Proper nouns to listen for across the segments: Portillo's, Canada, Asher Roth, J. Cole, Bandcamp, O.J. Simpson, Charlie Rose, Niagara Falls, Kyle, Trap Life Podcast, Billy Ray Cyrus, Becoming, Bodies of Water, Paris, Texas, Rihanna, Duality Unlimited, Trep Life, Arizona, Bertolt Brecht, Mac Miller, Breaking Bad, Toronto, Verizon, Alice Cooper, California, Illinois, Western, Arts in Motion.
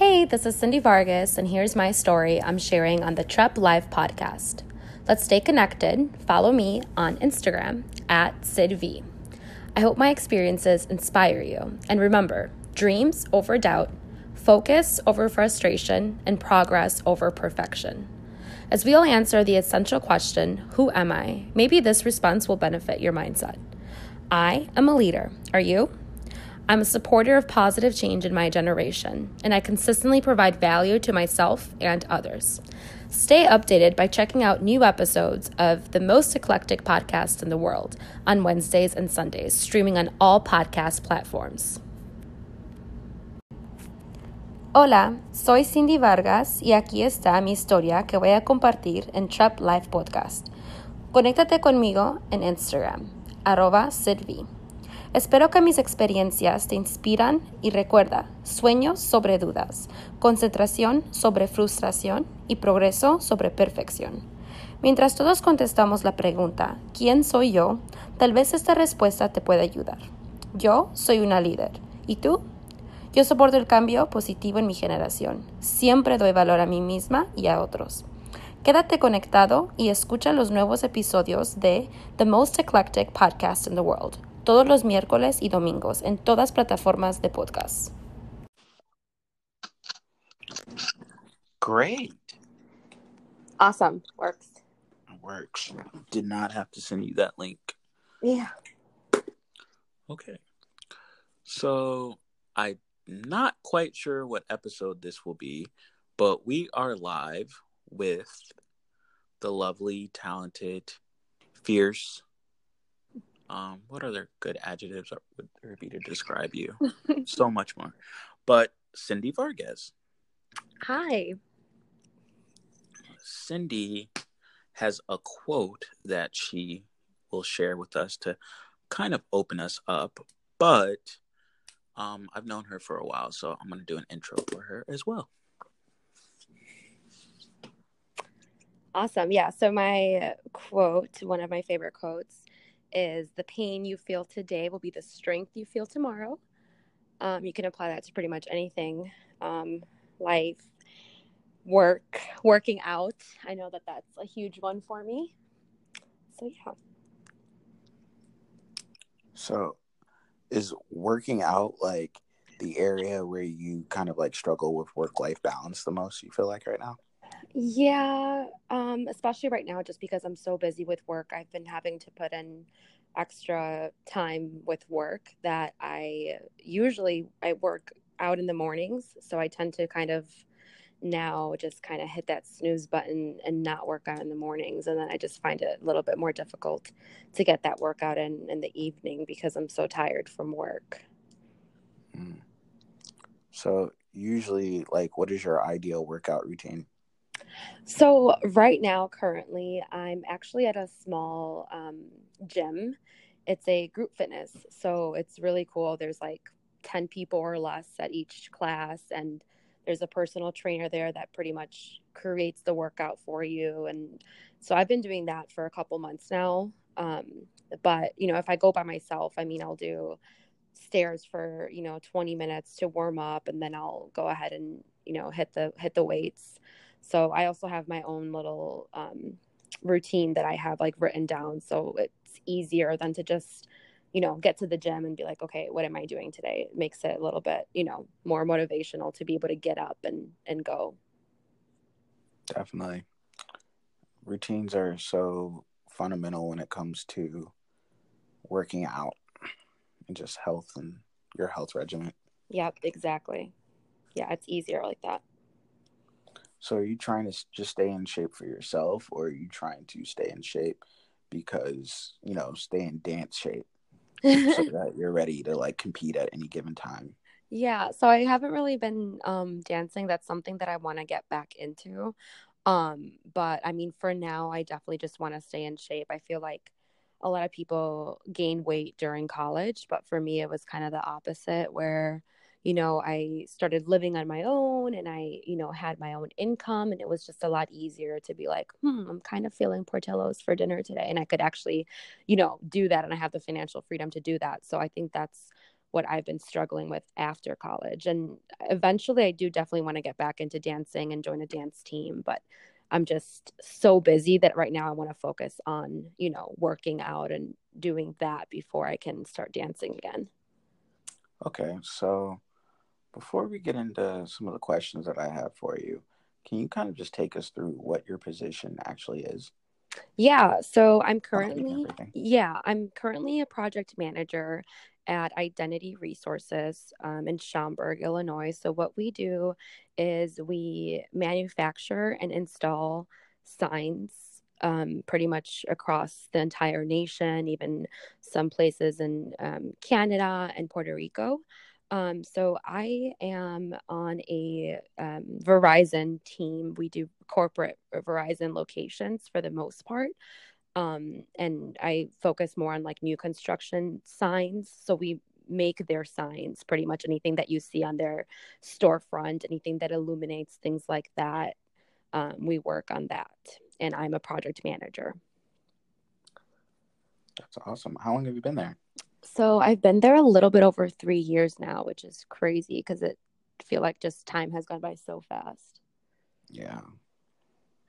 Hey, this is Cindy Vargas, and here's my story I'm sharing on the Trep Live podcast. Let's stay connected. Follow me on Instagram at SidV. I hope my experiences inspire you. And remember, dreams over doubt, focus over frustration, and progress over perfection. As we all answer the essential question, who am I? Maybe this response will benefit your mindset. I am a leader. Are you? I'm a supporter of positive change in my generation, and I consistently provide value to myself and others. Stay updated by checking out new episodes of the most eclectic podcast in the world on Wednesdays and Sundays, streaming on all podcast platforms. Hola, soy Cindy Vargas y aquí está mi historia que voy a compartir en Trap Life Podcast. Conéctate conmigo en Instagram, @SidV. Espero que mis experiencias te inspiran y recuerda, sueños sobre dudas, concentración sobre frustración y progreso sobre perfección. Mientras todos contestamos la pregunta, ¿quién soy yo? Tal vez esta respuesta te pueda ayudar. Yo soy una líder. ¿Y tú? Yo soporto el cambio positivo en mi generación. Siempre doy valor a mí misma y a otros. Quédate conectado y escucha los nuevos episodios de The Most Eclectic Podcast in the World. Todos los miércoles y domingos en todas plataformas de podcast. Great. Awesome. Works. Did not have to send you that link. Yeah. Okay. So I'm not quite sure what episode this will be, but we are live with the lovely, talented, fierce, what other good adjectives would there be to describe you? So much more. But Cindy Vargas. Hi. Cindy has a quote that she will share with us to kind of open us up. But I've known her for a while, so I'm going to do an intro for her as well. Awesome. Yeah, so my quote, one of my favorite quotes, is the pain you feel today will be the strength you feel tomorrow. You can apply that to pretty much anything, life, work, working out. I know that that's a huge one for me. So, yeah. So, is working out like the area where you kind of like struggle with work-life balance the most, you feel like right now? Yeah, especially right now, just because I'm so busy with work. I've been having to put in extra time with work that I work out in the mornings. So I tend to kind of now just kind of hit that snooze button and not work out in the mornings. And then I just find it a little bit more difficult to get that workout in the evening because I'm so tired from work. Mm. So usually, like, what is your ideal workout routine? So right now, currently, I'm actually at a small gym. It's a group fitness, so it's really cool. There's like 10 people or less at each class, and there's a personal trainer there that pretty much creates the workout for you. And so I've been doing that for a couple months now. But, you know, if I go by myself, I mean, I'll do stairs for, 20 minutes to warm up, and then I'll go ahead and, hit the weights. So I also have my own little routine that I have like written down. So it's easier than to just, get to the gym and be like, okay, what am I doing today? It makes it a little bit, more motivational to be able to get up and go. Definitely. Routines are so fundamental when it comes to working out and just health and your health regimen. Yep, exactly. Yeah, it's easier like that. So are you trying to just stay in shape for yourself, or are you trying to stay in shape because, stay in dance shape so that you're ready to, like, compete at any given time? Yeah, so I haven't really been dancing. That's something that I want to get back into. But, I mean, for now, I definitely just want to stay in shape. I feel like a lot of people gain weight during college, but for me it was kind of the opposite where – I started living on my own, and I, had my own income, and it was just a lot easier to be like, I'm kind of feeling Portillo's for dinner today. And I could actually, do that. And I have the financial freedom to do that. So I think that's what I've been struggling with after college. And eventually I do definitely want to get back into dancing and join a dance team, but I'm just so busy that right now I want to focus on, you know, working out and doing that before I can start dancing again. Okay. So before we get into some of the questions that I have for you, can you kind of just take us through what your position actually is? Yeah. So I'm currently a project manager at Identity Resources in Schaumburg, Illinois. So what we do is we manufacture and install signs pretty much across the entire nation, even some places in Canada and Puerto Rico. So I am on a Verizon team. We do corporate Verizon locations for the most part. And I focus more on like new construction signs. So we make their signs, pretty much anything that you see on their storefront, anything that illuminates, things like that. We work on that. And I'm a project manager. That's awesome. How long have you been there? So I've been there a little bit over 3 years now, which is crazy because it feel like just time has gone by so fast. Yeah.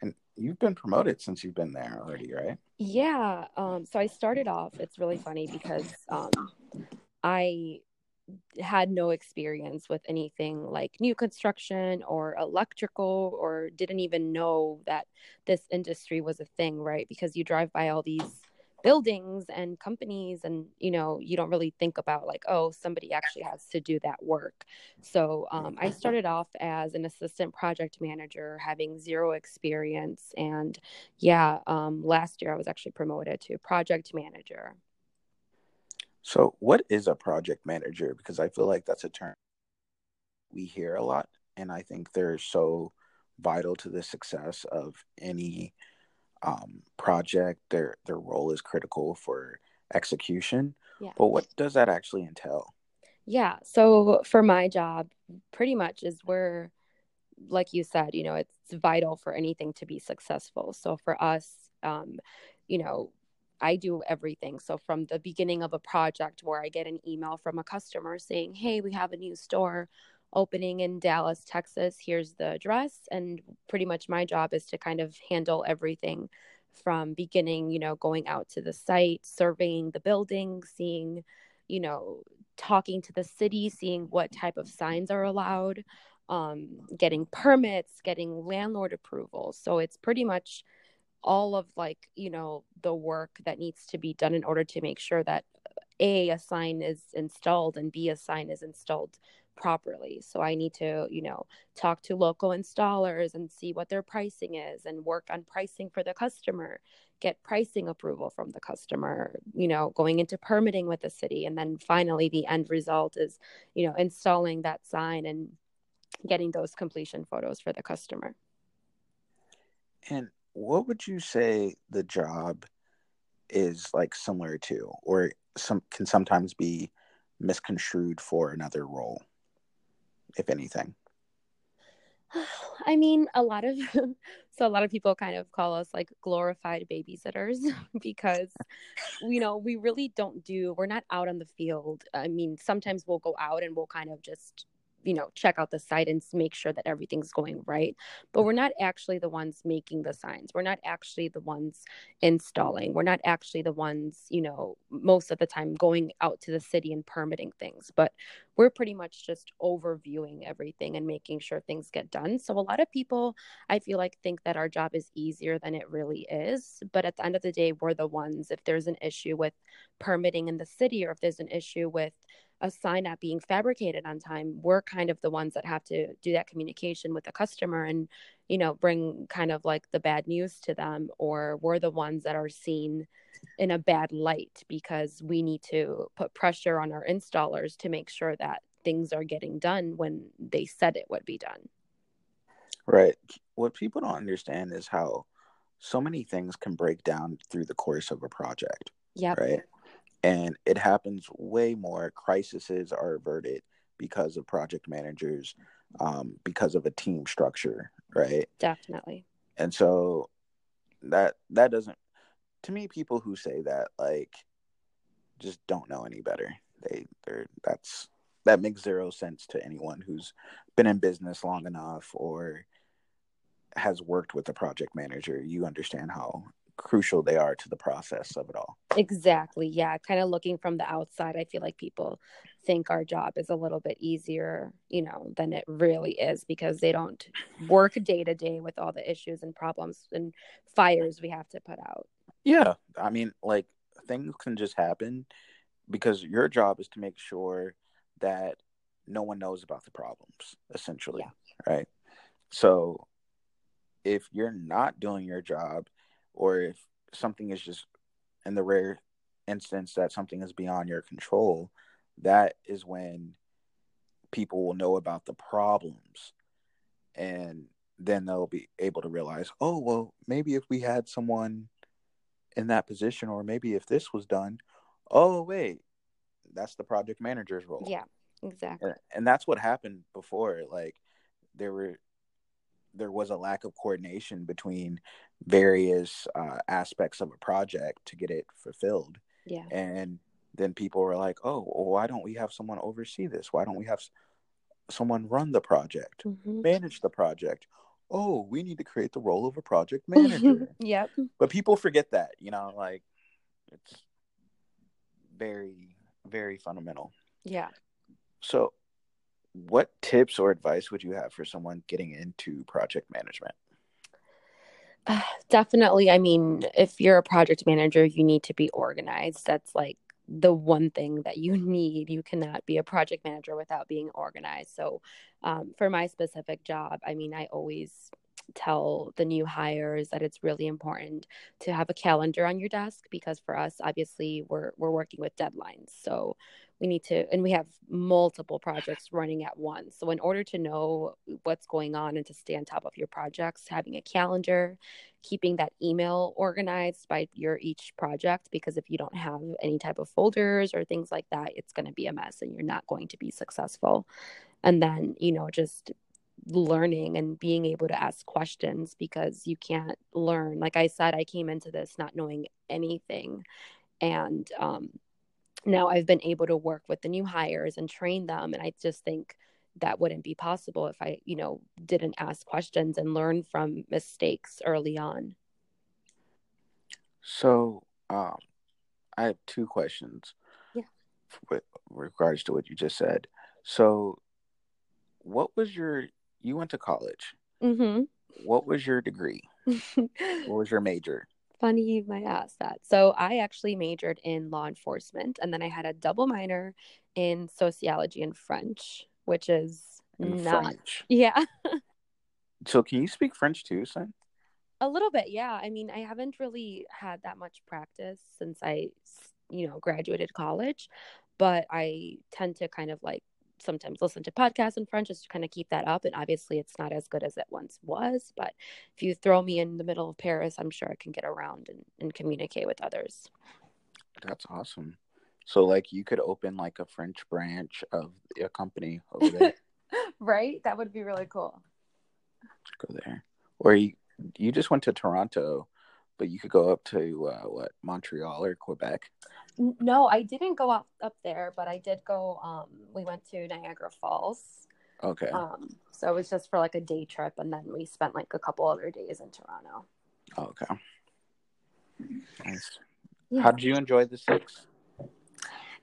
And you've been promoted since you've been there already, right? Yeah. So I started off, it's really funny because I had no experience with anything like new construction or electrical, or didn't even know that this industry was a thing, right? Because you drive by all these buildings and companies and, you know, you don't really think about like, oh, somebody actually has to do that work. So I started off as an assistant project manager, having zero experience. And last year I was actually promoted to project manager. So what is a project manager? Because I feel like that's a term we hear a lot. And I think they're so vital to the success of any project. Their role is critical for execution. Yeah. But what does that actually entail? Yeah. So for my job, pretty much is where, like you said, you know, it's vital for anything to be successful. So for us, you know, I do everything. So from the beginning of a project where I get an email from a customer saying, hey, we have a new store opening in Dallas, Texas, here's the address. And pretty much my job is to kind of handle everything from beginning, you know, going out to the site, surveying the building, seeing, you know, talking to the city, seeing what type of signs are allowed, getting permits, getting landlord approval. So it's pretty much all of like, you know, the work that needs to be done in order to make sure that A, a sign is installed, and B, a sign is installed properly. So I need to, you know, talk to local installers and see what their pricing is and work on pricing for the customer, get pricing approval from the customer, you know, going into permitting with the city. And then finally, the end result is, you know, installing that sign and getting those completion photos for the customer. And what would you say the job is like similar to, or can sometimes be misconstrued for another role, if anything? I mean, a lot of people kind of call us like glorified babysitters because, you know, we're not out on the field. I mean, sometimes we'll go out and we'll kind of just, you know, check out the site and make sure that everything's going right. But we're not actually the ones making the signs. We're not actually the ones installing. We're not actually the ones, you know, most of the time going out to the city and permitting things. But we're pretty much just overviewing everything and making sure things get done. So a lot of people, I feel like, think that our job is easier than it really is. But at the end of the day, we're the ones, if there's an issue with permitting in the city or if there's an issue with a sign not being fabricated on time, we're kind of the ones that have to do that communication with the customer and, you know, bring kind of like the bad news to them, or we're the ones that are seen in a bad light because we need to put pressure on our installers to make sure that things are getting done when they said it would be done. Right. What people don't understand is how so many things can break down through the course of a project. Yeah. Right. And it happens way more. Crises are averted because of project managers, because of a team structure, right? Definitely. And so that doesn't, to me, people who say that, like, just don't know any better, That makes zero sense to anyone who's been in business long enough or has worked with a project manager. You understand how crucial they are to the process of it all. Exactly. Yeah. Kind of looking from the outside, I feel like people think our job is a little bit easier, you know, than it really is, because they don't work day to day with all the issues and problems and fires we have to put out. Yeah. I mean, like, things can just happen because your job is to make sure that no one knows about the problems, essentially. Yeah. Right. So if you're not doing your job, or if something is just, in the rare instance that something is beyond your control, that is when people will know about the problems. And then they'll be able to realize, oh, well, maybe if we had someone in that position, or maybe if this was done, oh, wait, that's the project manager's role. Yeah, exactly. And that's what happened before. Like, there was a lack of coordination between various aspects of a project to get it fulfilled. Yeah. And then people were like, oh, well, why don't we have someone oversee this? Why don't we have someone run the project, manage the project? Oh, we need to create the role of a project manager. Yep. But people forget that, you know, like, it's very, very fundamental. Yeah. So what tips or advice would you have for someone getting into project management? Definitely. I mean, if you're a project manager, you need to be organized. That's like the one thing that you need. You cannot be a project manager without being organized. So for my specific job, I mean, I always tell the new hires that it's really important to have a calendar on your desk, because for us, obviously, we're working with deadlines. So we need to, and we have multiple projects running at once. So in order to know what's going on and to stay on top of your projects, having a calendar, keeping that email organized by your each project, because if you don't have any type of folders or things like that, it's going to be a mess and you're not going to be successful. And then, you know, just learning and being able to ask questions, because you can't learn. Like I said, I came into this not knowing anything. And now I've been able to work with the new hires and train them. And I just think that wouldn't be possible if I, you know, didn't ask questions and learn from mistakes early on. So I have two questions. Yeah. With regards to what you just said. So what was you went to college. Mm-hmm. What was your degree? What was your major? Funny you might ask that. So I actually majored in law enforcement, and then I had a double minor in sociology and French, which is not... French. Yeah. So can you speak French too, son? A little bit, yeah. I mean, I haven't really had that much practice since I, you know, graduated college, but I tend to kind of like sometimes listen to podcasts in French just to kind of keep that up. And obviously it's not as good as it once was, but if you throw me in the middle of Paris, I'm sure I can get around and communicate with others. That's awesome. So like you could open like a French branch of a company over there. Right? That would be really cool. Go there. Or you just went to Toronto, but you could go up to Montreal or Quebec? No, I didn't go up there, but I did go. We went to Niagara Falls. Okay. So it was just for like a day trip, and then we spent like a couple other days in Toronto. Okay. Nice. Yeah. How did you enjoy the 6?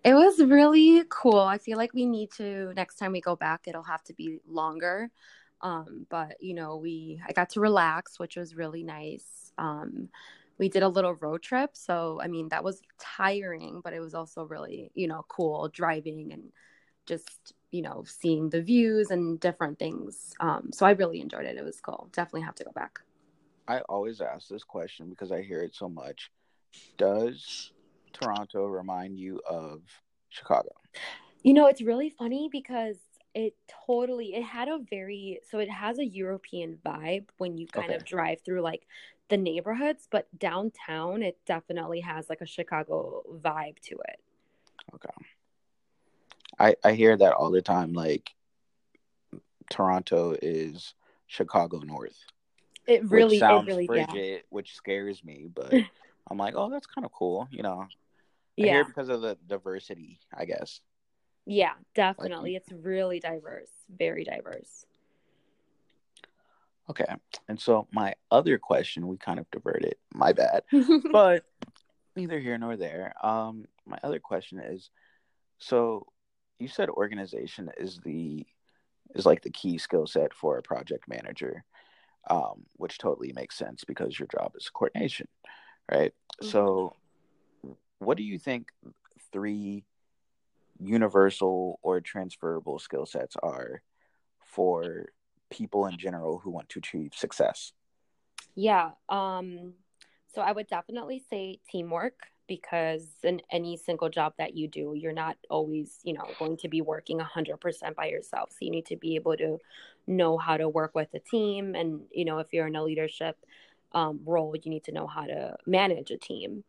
It was really cool. I feel like we need to, next time we go back, it'll have to be longer. But you know, I got to relax, which was really nice. We did a little road trip. So, I mean, that was tiring, but it was also really, you know, cool driving and just, you know, seeing the views and different things. So I really enjoyed it. It was cool. Definitely have to go back. I always ask this question because I hear it so much. Does Toronto remind you of Chicago? You know, it's really funny because it has a European vibe when you kind of drive through like the neighborhoods, but downtown, it definitely has like a Chicago vibe to it. Okay. I hear that all the time. Like Toronto is Chicago North. It really sounds frigid, yeah. Which scares me, but I'm like, oh, that's kind of cool. You know, Yeah. I hear because of the diversity, I guess. Yeah, definitely. Like, it's really diverse. Very diverse. Okay. And so my other question, we kind of diverted. My bad. But neither here nor there. My other question is, so you said organization is like the key skill set for a project manager, which totally makes sense because your job is coordination, right? Mm-hmm. So what do you think three universal or transferable skill sets are for people in general who want to achieve success? Yeah. So I would definitely say teamwork, because in any single job that you do, you're not always, going to be working 100% by yourself. So you need to be able to know how to work with a team. And, if you're in a leadership role, you need to know how to manage a team.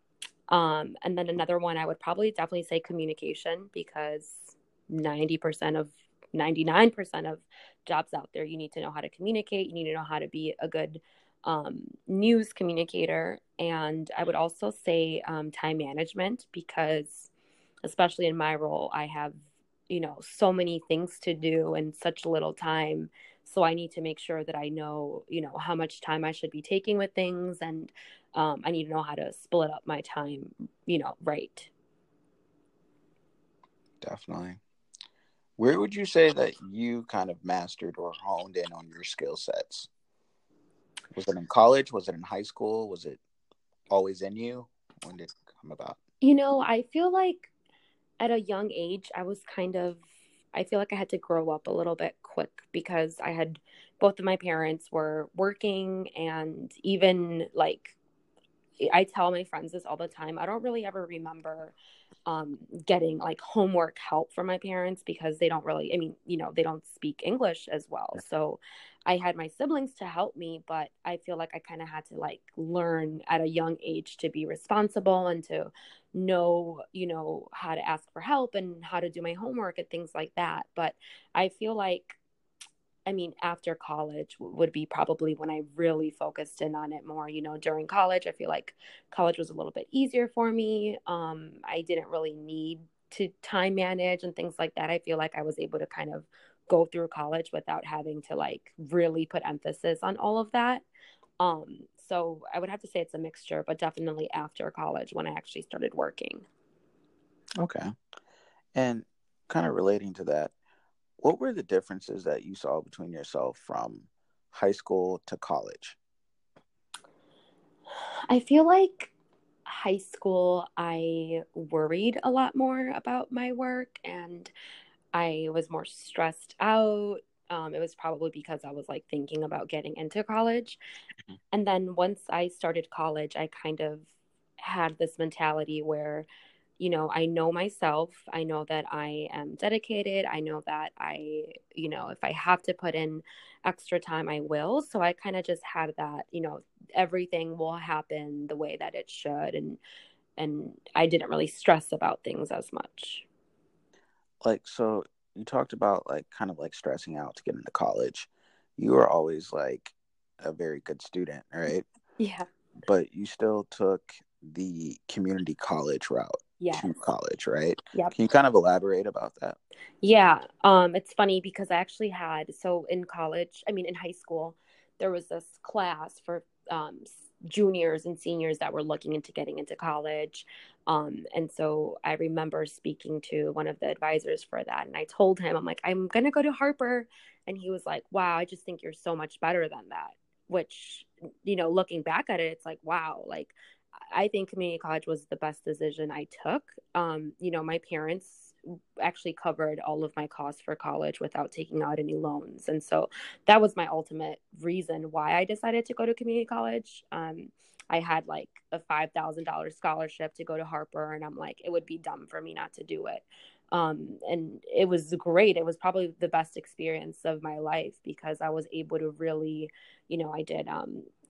And then another one, I would probably definitely say communication, because 99% of jobs out there, you need to know how to communicate. You need to know how to be a good news communicator. And I would also say time management, because especially in my role, I have, so many things to do in such little time. So I need to make sure that I know, how much time I should be taking with things. And I need to know how to split up my time, right. Definitely. Where would you say that you kind of mastered or honed in on your skill sets? Was it in college? Was it in high school? Was it always in you? When did it come about? I feel like at a young age, I feel like I had to grow up a little bit quick, because I had both of my parents were working, and even like I tell my friends this all the time, I don't really ever remember getting like homework help from my parents, because they don't really, they don't speak English as well. So I had my siblings to help me, but I feel like I kind of had to like learn at a young age to be responsible and to know, how to ask for help and how to do my homework and things like that. But I feel like, after college would be probably when I really focused in on it more, during college. I feel like college was a little bit easier for me. I didn't really need to time manage and things like that. I feel like I was able to kind of go through college without having to like really put emphasis on all of that. So I would have to say it's a mixture, but definitely after college when I actually started working. Okay. And kind of relating to that, what were the differences that you saw between yourself from high school to college? I feel like high school, I worried a lot more about my work and I was more stressed out. It was probably because I was like thinking about getting into college. Mm-hmm. And then once I started college, I kind of had this mentality where I know myself. I know that I am dedicated. I know that I, if I have to put in extra time, I will. So I kind of just had that, everything will happen the way that it should. And I didn't really stress about things as much. Like, so you talked about like kind of like stressing out to get into college. You were always like a very good student, right? Yeah. But you still took the community college route. Yes. To college, right? Yep. Can you kind of elaborate about that? Yeah. It's funny because I actually had, in high school, there was this class for juniors and seniors that were looking into getting into college. And so I remember speaking to one of the advisors for that. And I told him, I'm like, I'm going to go to Harper. And he was like, wow, I just think you're so much better than that. Which, looking back at it, it's like, wow, like, I think community college was the best decision I took. My parents actually covered all of my costs for college without taking out any loans. And so that was my ultimate reason why I decided to go to community college. I had like a $5,000 scholarship to go to Harper, and I'm like, it would be dumb for me not to do it. And it was great. It was probably the best experience of my life because I was able to really, I did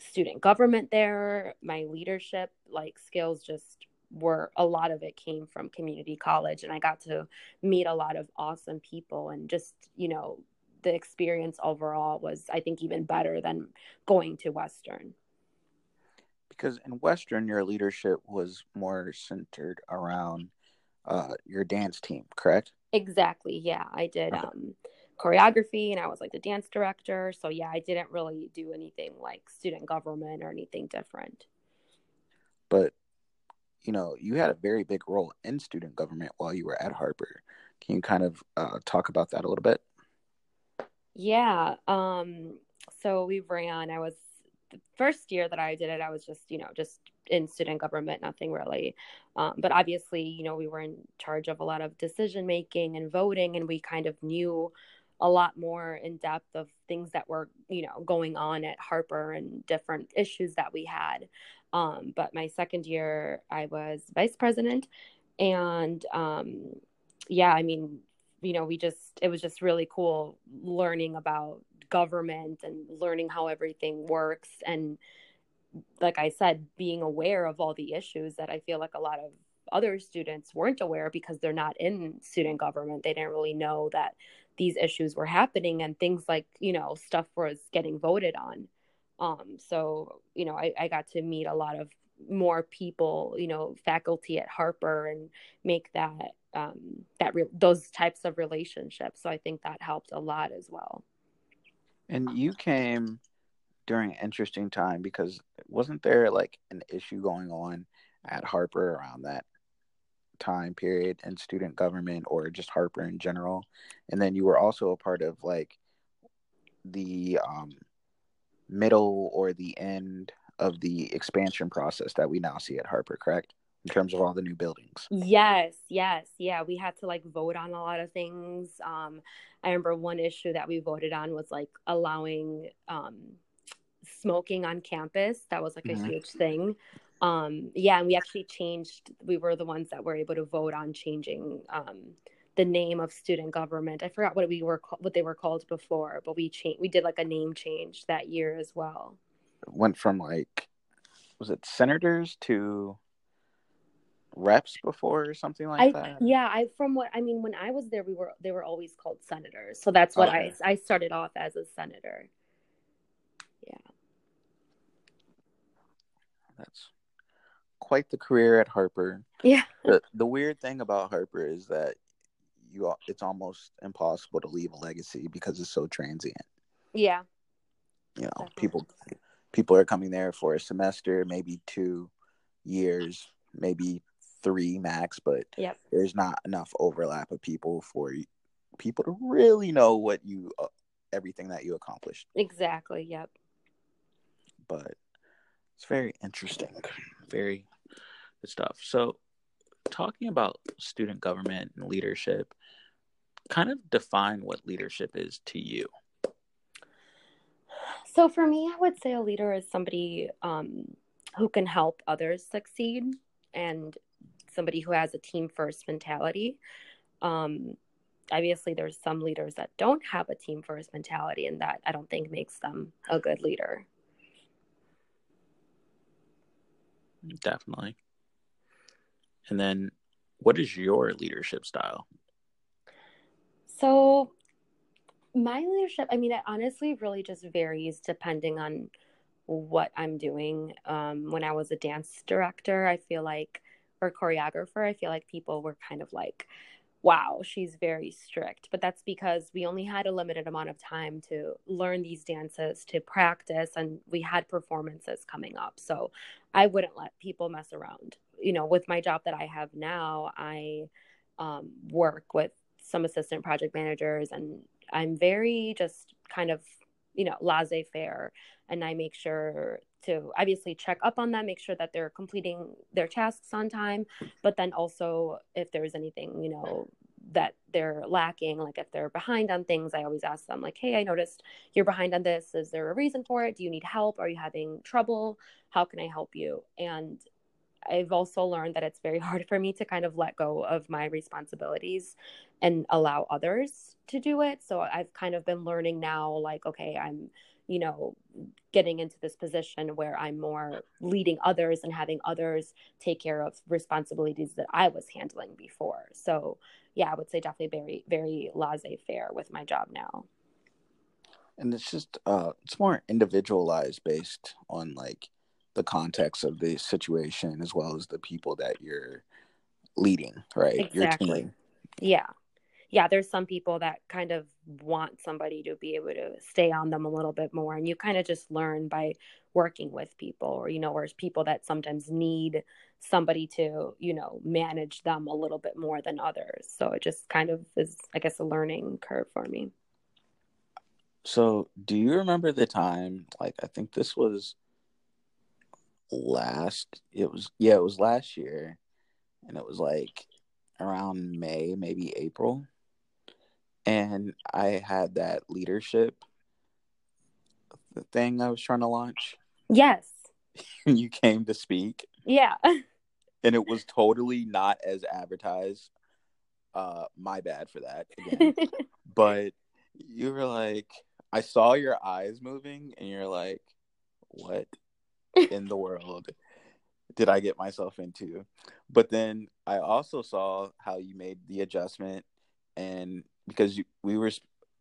student government there. My leadership like skills just were, a lot of it came from community college, and I got to meet a lot of awesome people, and just, the experience overall was, I think, even better than going to Western. because in Western, your leadership was more centered around your dance team, correct? Exactly. Yeah, I did choreography and I was like the dance director. So yeah, I didn't really do anything like student government or anything different. But, you know, you had a very big role in student government while you were at Harper. Can you kind of talk about that a little bit? Yeah. So we ran, I was the first year that I did it, I was just, you know, just in student government, nothing really. But obviously, you know, we were in charge of a lot of decision making and voting, and we kind of knew a lot more in depth of things that were, you know, going on at Harper and different issues that we had. But my second year, I was vice president. And yeah, I mean, you know, it was just really cool learning about government and learning how everything works. And like I said, being aware of all the issues that I feel like a lot of other students weren't aware because they're not in student government. They didn't really know that these issues were happening and things like, you know, stuff was getting voted on. So, you know, I got to meet a lot of more people, you know, faculty at Harper, and make that, those types of relationships. So I think that helped a lot as well. And you came during an interesting time, because wasn't there like an issue going on at Harper around that time period in student government, or just Harper in general? And then you were also a part of like the middle or the end of the expansion process that we now see at Harper, correct? In terms of all the new buildings. Yes. Yeah, we had to like vote on a lot of things. I remember one issue that we voted on was like allowing smoking on campus. That was like a huge thing. Yeah, and we actually we were the ones that were able to vote on changing the name of student government. I forgot what they were called before, but we did like a name change that year as well. It went from like, was it senators to reps before or something like that? Yeah, when I was there, they were always called senators. So that's what I started off as a senator. Yeah. That's quite the career at Harper. Yeah. The weird thing about Harper is that it's almost impossible to leave a legacy because it's so transient. Yeah. You know, definitely. People are coming there for a semester, maybe 2 years, maybe 3 max, but there's not enough overlap of people for people to really know what everything that you accomplished. Exactly. Yep. But it's very interesting, very good stuff. So talking about student government and leadership, kind of define what leadership is to you. So for me, I would say a leader is somebody who can help others succeed, and somebody who has a team first mentality. Obviously, there's some leaders that don't have a team first mentality, and that I don't think makes them a good leader. Definitely. And then what is your leadership style? So my leadership, I mean, it honestly really just varies depending on what I'm doing. When I was a dance director, or choreographer, I feel like people were kind of like, wow, she's very strict. But that's because we only had a limited amount of time to learn these dances, to practice, and we had performances coming up. So I wouldn't let people mess around. You know, with my job that I have now, I work with some assistant project managers, and I'm very just kind of, you know, laissez-faire, and I make sure to obviously check up on them, make sure that they're completing their tasks on time, but then also if there's anything, you know, that they're lacking, like if they're behind on things, I always ask them like, hey, I noticed you're behind on this. Is there a reason for it? Do you need help? Are you having trouble? How can I help you? And I've also learned that it's very hard for me to kind of let go of my responsibilities and allow others to do it. So I've kind of been learning now, like, okay, I'm, you know, getting into this position where I'm more leading others and having others take care of responsibilities that I was handling before. So yeah, I would say definitely very, very laissez-faire with my job now. And it's just, it's more individualized based on like the context of the situation as well as the people that you're leading, right? Exactly. Your team. Yeah. Yeah, there's some people that kind of want somebody to be able to stay on them a little bit more. And you kind of just learn by working with people, or, you know, there's people that sometimes need somebody to, you know, manage them a little bit more than others. So it just kind of is, I guess, a learning curve for me. So do you remember the time, like, I think this was it was last year, and it was like around May, maybe April. And I had that leadership thing I was trying to launch. Yes. And you came to speak. Yeah. And it was totally not as advertised. My bad for that again. But you were like, I saw your eyes moving and you're like, what in the world did I get myself into? But then I also saw how you made the adjustment, and because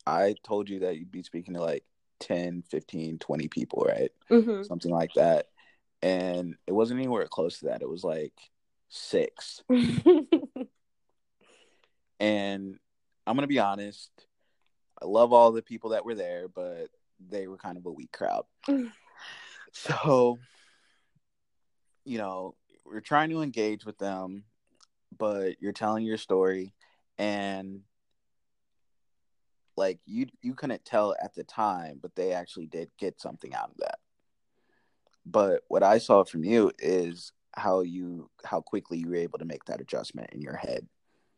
I told you that you'd be speaking to like 10, 15, 20 people, right? Mm-hmm. Something like that. And it wasn't anywhere close to that. It was like 6. And I'm going to be honest, I love all the people that were there, but they were kind of a weak crowd. So, you know, we're trying to engage with them, but you're telling your story, and like you couldn't tell at the time, but they actually did get something out of that. But what I saw from you is how quickly you were able to make that adjustment in your head,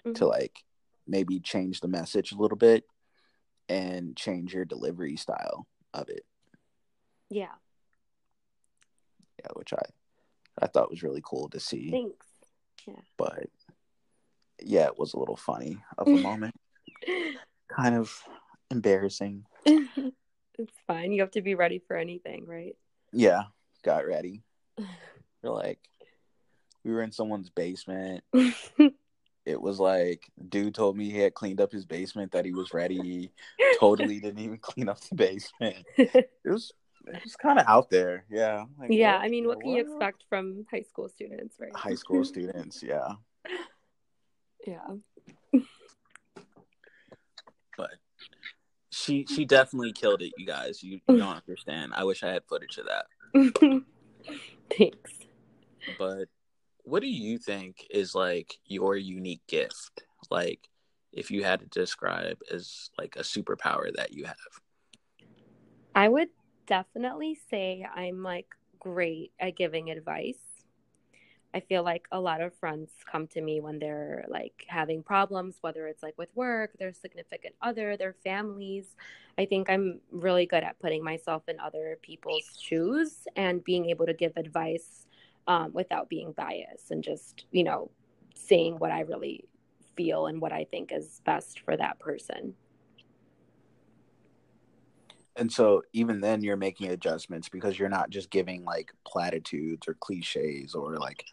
mm-hmm. to like maybe change the message a little bit and change your delivery style of it. Yeah. Yeah, which I thought was really cool to see. Thanks. Yeah. But yeah, it was a little funny of a moment. Kind of embarrassing. It's fine. You have to be ready for anything, right? Yeah. Got ready. We're like, we were in someone's basement. It was like, dude told me he had cleaned up his basement, that he was ready. Totally didn't even clean up the basement. It's kind of out there. Yeah. Like, yeah. I mean, what can you expect from high school students, right? High school students. Yeah. Yeah. But she definitely killed it, you guys. You don't understand. I wish I had footage of that. Thanks. But what do you think is like your unique gift? Like, if you had to describe as like a superpower that you have? I would definitely say I'm like great at giving advice. I feel like a lot of friends come to me when they're like having problems, whether it's like with work, their significant other, their families. I think I'm really good at putting myself in other people's shoes and being able to give advice without being biased, and just, you know, saying what I really feel and what I think is best for that person. And so even then you're making adjustments, because you're not just giving like platitudes or cliches or like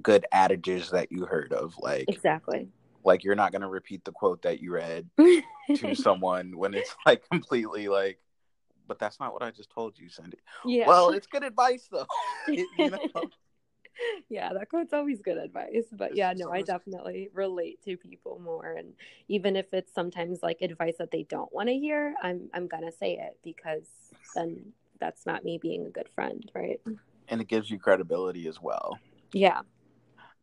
good adages that you heard of. Like, exactly. Like, you're not going to repeat the quote that you read to someone when it's like completely like, but that's not what I just told you, Cindy. Yeah. Well, it's good advice though. You know? Yeah, that quote's always good advice. But yeah, no, I definitely relate to people more, and even if it's sometimes like advice that they don't want to hear, I'm gonna say it, because then that's not me being a good friend, right? And it gives you credibility as well. Yeah.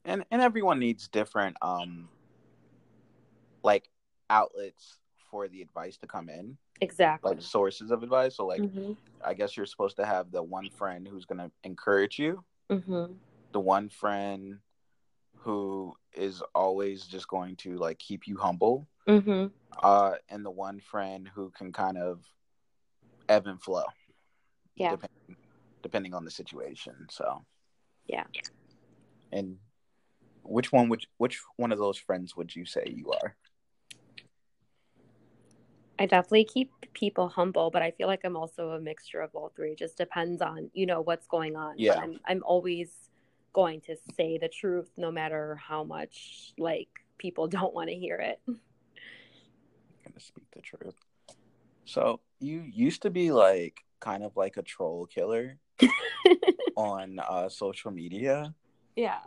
And everyone needs different like outlets for the advice to come in. Exactly. Like sources of advice. So like, mm-hmm. I guess you're supposed to have the one friend who's gonna encourage you. Mm-hmm. The one friend who is always just going to like keep you humble, mm-hmm. And the one friend who can kind of ebb and flow, yeah, depending on the situation. So, yeah. And which one of those friends would you say you are? I definitely keep people humble, but I feel like I'm also a mixture of all three. It just depends on, you know, what's going on. Yeah. But I'm always going to say the truth, no matter how much like people don't want to hear it. I'm gonna speak the truth. So you used to be like kind of like a troll killer. on social media. Yeah.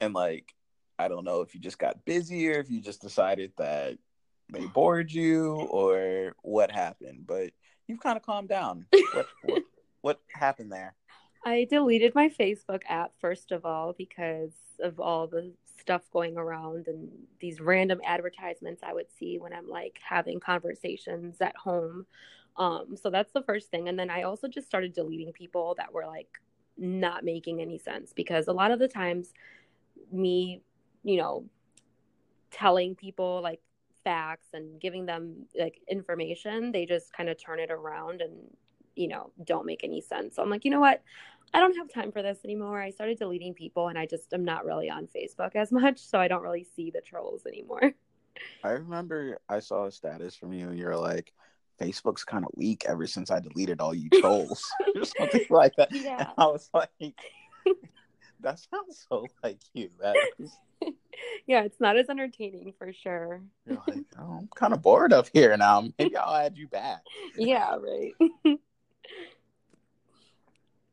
And like, I don't know if you just got busy or if you just decided that they bored you or what happened, but you've kind of calmed down. What happened there? I deleted my Facebook app, first of all, because of all the stuff going around and these random advertisements I would see when I'm like having conversations at home. So that's the first thing. And then I also just started deleting people that were like not making any sense, because a lot of the times me, you know, telling people like facts and giving them like information, they just kind of turn it around and, you know, don't make any sense. So I'm like, you know what? I don't have time for this anymore. I started deleting people and I just am not really on Facebook as much. So I don't really see the trolls anymore. I remember I saw a status from you and you're like, Facebook's kind of weak ever since I deleted all you trolls or something like that. Yeah. And I was like, that sounds so like you. Yeah, it's not as entertaining for sure. You're like, oh, I'm kind of bored up here now. Maybe I'll add you back. Yeah, right.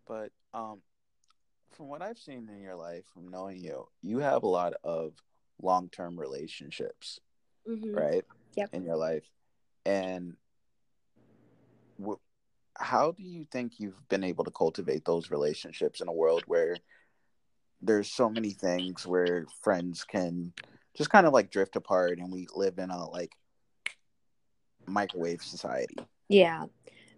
But from what I've seen in your life, from knowing you, you have a lot of long-term relationships, mm-hmm. right? Yep. In your life. And how do you think you've been able to cultivate those relationships in a world where there's so many things where friends can just kind of like drift apart and we live in a like microwave society? Yeah.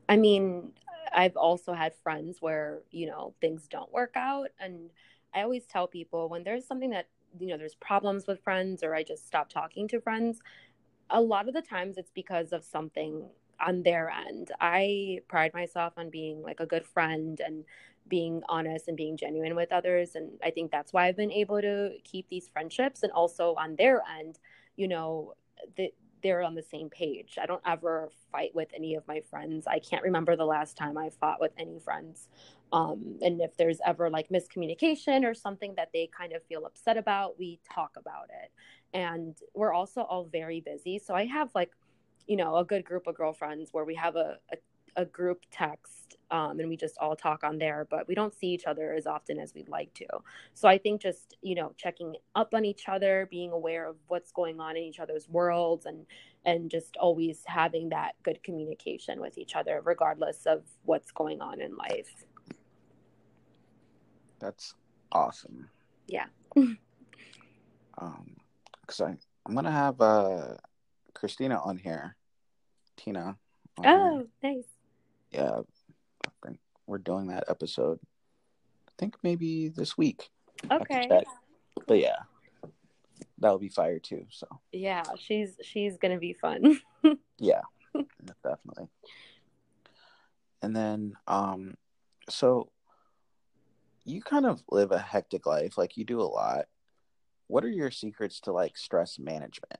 I mean, I've also had friends where, you know, things don't work out. And I always tell people when there's something that, you know, there's problems with friends or I just stop talking to friends, a lot of the times it's because of something on their end. I pride myself on being like a good friend and being honest and being genuine with others. And I think that's why I've been able to keep these friendships. And also on their end, you know, they're on the same page. I don't ever fight with any of my friends. I can't remember the last time I fought with any friends. And if there's ever like miscommunication or something that they kind of feel upset about, we talk about it. And we're also all very busy. So I have like, you know, a good group of girlfriends where we have a group text and we just all talk on there, but we don't see each other as often as we'd like to. So I think just, you know, checking up on each other, being aware of what's going on in each other's worlds and just always having that good communication with each other, regardless of what's going on in life. That's awesome. Yeah. 'Cause I'm going to have Christina on here. Tina. On here. Nice. Yeah, I think we're doing that episode. I think maybe this week. Okay. But yeah, that'll be fire too. So yeah, she's gonna be fun. Yeah, definitely. And then, so you kind of live a hectic life. Like you do a lot. What are your secrets to like stress management?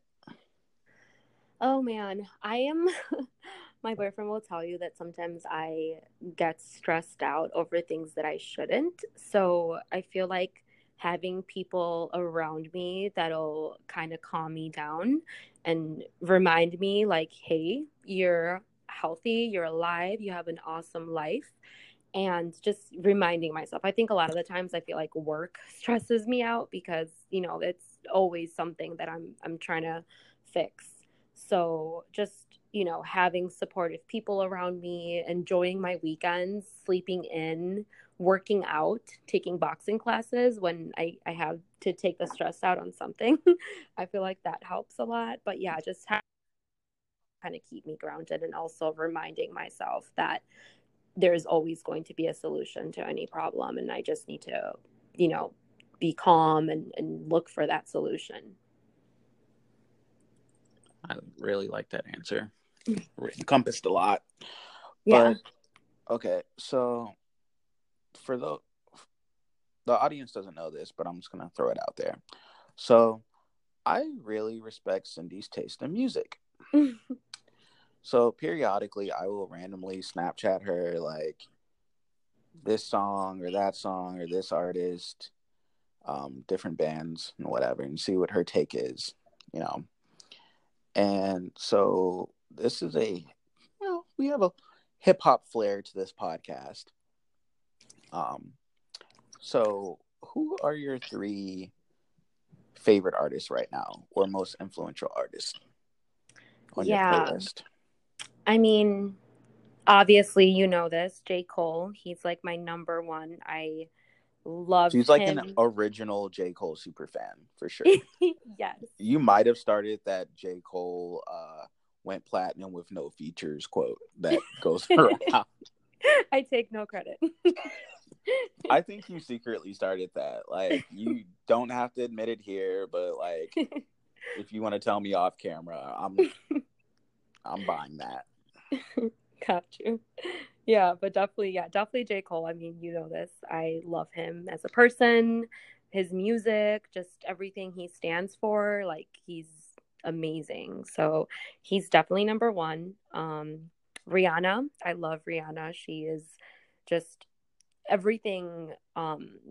Oh man, I am. My boyfriend will tell you that sometimes I get stressed out over things that I shouldn't. So I feel like having people around me that'll kind of calm me down and remind me like, hey, you're healthy, you're alive, you have an awesome life. And just reminding myself, I think a lot of the times I feel like work stresses me out because, you know, it's always something that I'm trying to fix. So just, you know, having supportive people around me, enjoying my weekends, sleeping in, working out, taking boxing classes when I have to take the stress out on something. I feel like that helps a lot. But yeah, just kind of keep me grounded and also reminding myself that there's always going to be a solution to any problem. And I just need to, you know, be calm and look for that solution. I really like that answer. Encompassed a lot. Yeah. But, okay, so for the audience doesn't know this, but I'm just going to throw it out there. So I really respect Cindy's taste in music. So periodically I will randomly Snapchat her like this song or that song or this artist, different bands and whatever, and see what her take is, you know. And so this is we have a hip hop flair to this podcast. So who are your three favorite artists right now, or most influential artists on your playlist? I mean, obviously, you know this, J. Cole. He's like my number one. I love him. She's like an original J. Cole super fan for sure. Yes. You might have started that J. Cole went platinum with no features quote that goes around. I take no credit. I think you secretly started that. Like, you don't have to admit it here, but like, if you want to tell me off camera, I'm buying that. Got you. Yeah, but definitely J. Cole. I mean, you know this. I love him as a person, his music, just everything he stands for. Like, he's amazing. So he's definitely number one. Rihanna. I love Rihanna. She is just everything.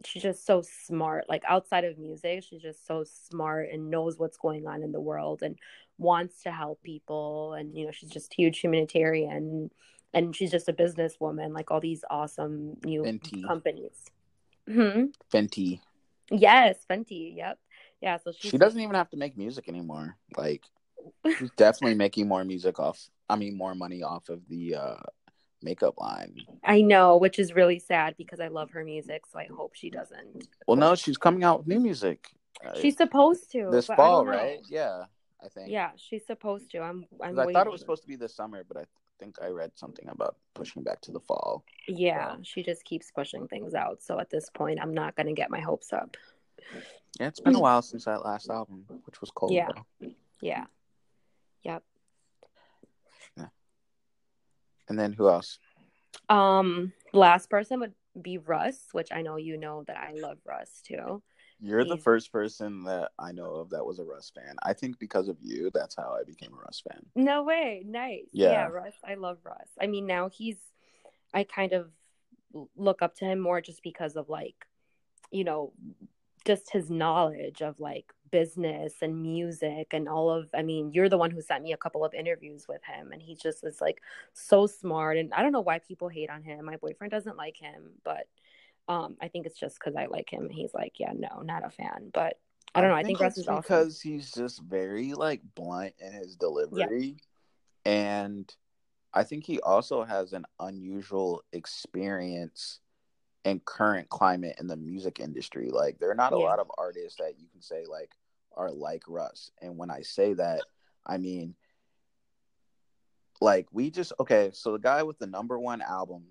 She's just so smart. Like, outside of music, she's just so smart and knows what's going on in the world and wants to help people. And, you know, she's just huge humanitarian, and she's just a businesswoman, like all these awesome new Fenty companies. Hmm? Fenty. Yes, Fenty. Yep. Yeah. So she doesn't even have to make music anymore. Like, she's definitely making more money off of the makeup line. I know, which is really sad because I love her music, so I hope she doesn't. Well, no, she's coming out with new music. She's supposed to. This fall, right? Yeah, I think. Yeah, she's supposed to. I thought it was supposed to be this summer, but I think I read something about pushing back to the fall. Yeah, she just keeps pushing things out. So at this point, I'm not going to get my hopes up. Yeah, it's been a while since that last album, which was Cold. Yeah. Though. Yeah. Yep. And then who else? Last person would be Russ, which I know you know that I love Russ too. He's the first person that I know of that was a Russ fan. I think because of you, that's how I became a Russ fan. No way. Nice. Yeah, Russ. I love Russ. I mean, now I kind of look up to him more just because of, like, you know, just his knowledge of, like, business and music and you're the one who sent me a couple of interviews with him, and he just is, like, so smart. And I don't know why people hate on him. My boyfriend doesn't like him, but I think it's just because I like him. He's like, yeah, no, not a fan. But I don't know. I think Russ is because awesome. He's just very, like, blunt in his delivery. Yeah. And I think he also has an unusual experience and current climate in the music industry. Like, there are not a lot of artists that you can say, like, are like Russ. And when I say that, I mean, like, so the guy with the number one album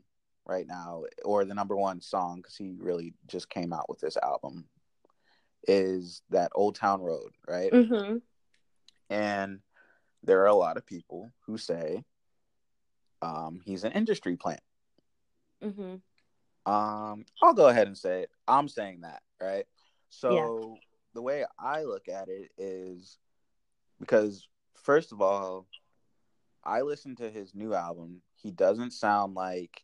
right now, or the number one song, because he really just came out with this album, is that Old Town Road, right? Mm-hmm. And there are a lot of people who say he's an industry plant. Mm-hmm. I'll go ahead and say it. I'm saying that, right? So the way I look at it is, because first of all, I listened to his new album. He doesn't sound like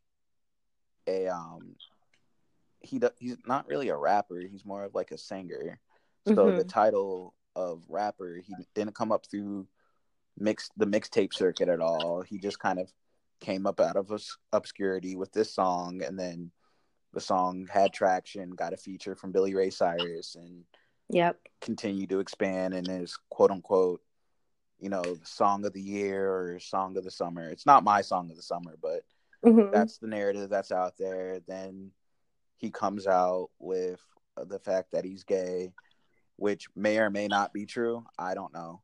he's not really a rapper. He's more of like a singer. So the title of rapper, he didn't come up through the mixtape circuit at all. He just kind of came up out of obscurity with this song, and then the song had traction, got a feature from Billy Ray Cyrus, and continued to expand and is quote unquote, you know, the song of the year or song of the summer. It's not my song of the summer, but that's the narrative that's out there. Then he comes out with the fact that he's gay, which may or may not be true. I don't know.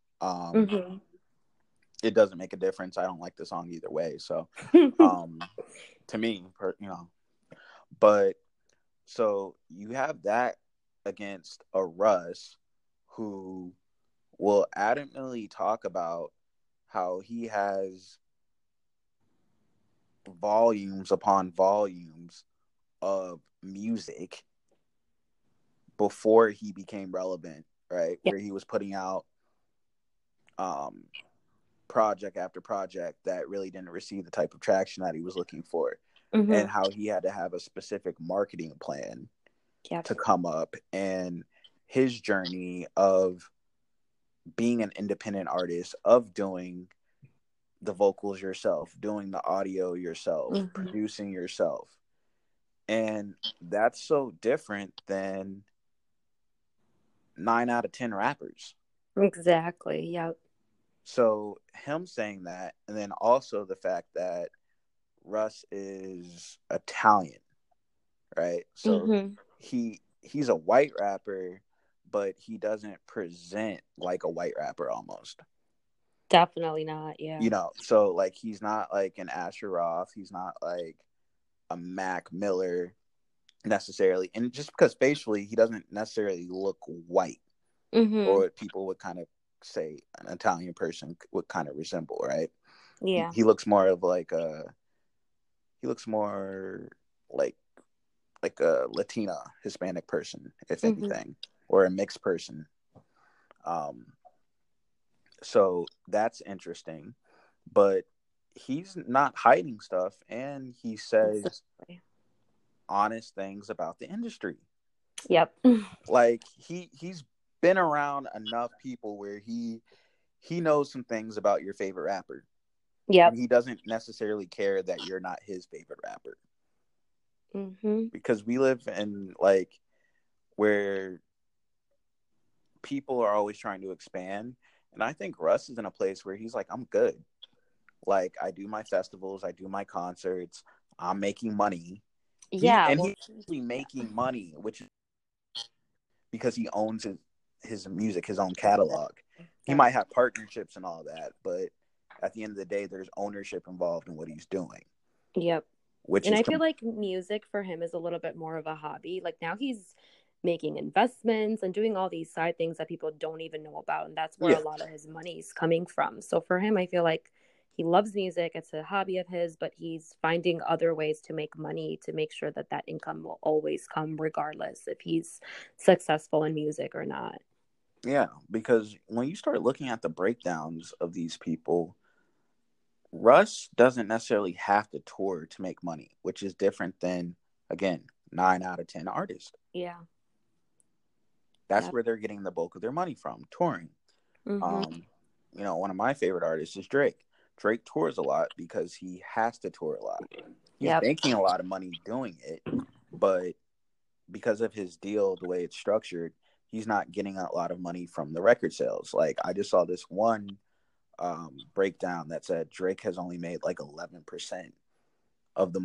It doesn't make a difference. I don't like the song either way. So to me, you know. But so you have that against a Russ who will adamantly talk about how he has volumes upon volumes of music before he became relevant, right? Yep. Where he was putting out project after project that really didn't receive the type of traction that he was looking for. Mm-hmm. And how he had to have a specific marketing plan to come up, and his journey of being an independent artist, of doing the vocals yourself, doing the audio yourself, producing yourself, And that's so different than 9 out of 10 rappers. Exactly. Yep. So him saying that, and then also the fact that Russ is Italian, right? So he's a white rapper, but he doesn't present like a white rapper almost. Definitely not, yeah. You know, so like he's not like an Asher Roth, he's not like a Mac Miller necessarily. And just because facially he doesn't necessarily look white, or what people would kind of say an Italian person would kind of resemble, right? Yeah. He looks more of like a like a Latina Hispanic person, if anything, or a mixed person. So that's interesting, but he's not hiding stuff, and he says honest things about the industry. Yep. Like he's been around enough people where he knows some things about your favorite rapper. Yeah. He doesn't necessarily care that you're not his favorite rapper. Because we live in like where people are always trying to expand. And I think Russ is in a place where he's like, I'm good. Like, I do my festivals. I do my concerts. I'm making money. Yeah. He's actually making money, which is because he owns his music, his own catalog. He might have partnerships and all that, but at the end of the day, there's ownership involved in what he's doing. Yep. I feel like music for him is a little bit more of a hobby. Like, now he's making investments and doing all these side things that people don't even know about, and that's where a lot of his money's coming from. So for him, I feel like he loves music, it's a hobby of his, but he's finding other ways to make money to make sure that that income will always come regardless if he's successful in music or not. Yeah, because when you start looking at the breakdowns of these people, Russ doesn't necessarily have to tour to make money, which is different than, again, 9 out of 10 artists. Yeah. That's where they're getting the bulk of their money from, touring. You know, one of my favorite artists is Drake. Drake tours a lot because he has to tour a lot. He's making a lot of money doing it, but because of his deal, the way it's structured, he's not getting a lot of money from the record sales. Like, I just saw this one breakdown that said Drake has only made like 11% of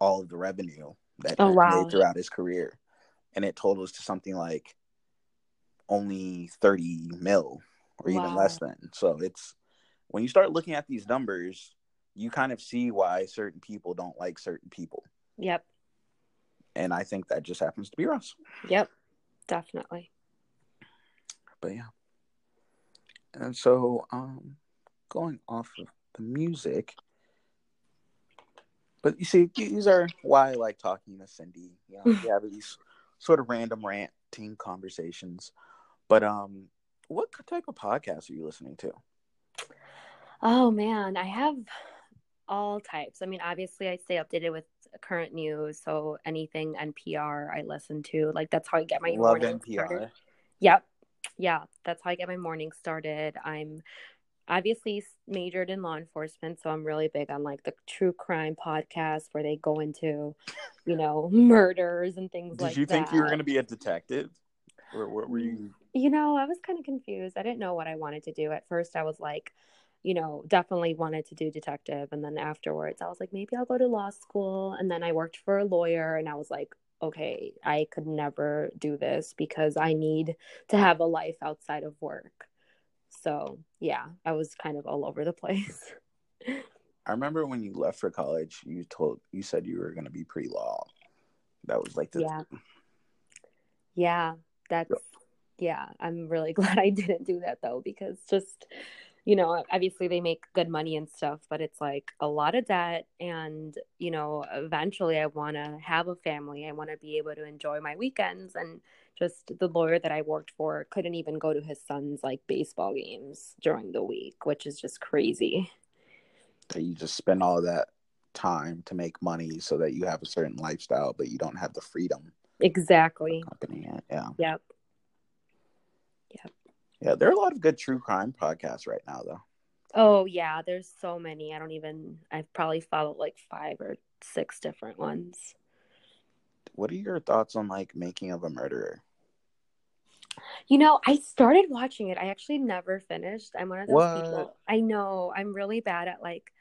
all of the revenue that he made throughout his career, and it totals to something like only 30 mil or even less than. So it's, when you start looking at these numbers, you kind of see why certain people don't like certain people. Yep. And I think that just happens to be Russ. Yep, definitely. But yeah. And so going off of the music, but you see, these are why I like talking to Cindy. You know, we have these sort of random ranting conversations. But what type of podcasts are you listening to? Oh, man, I have all types. I mean, obviously, I stay updated with current news. So anything NPR I listen to. Like, that's how I get my morning started. Yep. Yeah, that's how I get my morning started. I'm obviously majored in law enforcement, so I'm really big on like the true crime podcast where they go into, you know, murders and things like that. Did you think you were going to be a detective? Or what were you? You know, I was kind of confused. I didn't know what I wanted to do. At first, I was like, you know, definitely wanted to do detective. And then afterwards, I was like, maybe I'll go to law school. And then I worked for a lawyer, and I was like, okay, I could never do this because I need to have a life outside of work. So yeah, I was kind of all over the place. I remember when you left for college, you said you were going to be pre-law. That was like the Yeah, I'm really glad I didn't do that though, because just, you know, obviously they make good money and stuff, but it's like a lot of debt. And, you know, eventually I want to have a family. I want to be able to enjoy my weekends. And just the lawyer that I worked for couldn't even go to his son's like baseball games during the week, which is just crazy. So you just spend all that time to make money so that you have a certain lifestyle, but you don't have the freedom. Exactly. Yeah. Yep. Yep. Yeah, there are a lot of good true crime podcasts right now, though. Oh, yeah, there's so many. I've probably followed like 5 or 6 different ones. What are your thoughts on, like, Making of a Murderer? You know, I started watching it. I actually never finished. I'm one of those people. I know. I'm really bad at, like...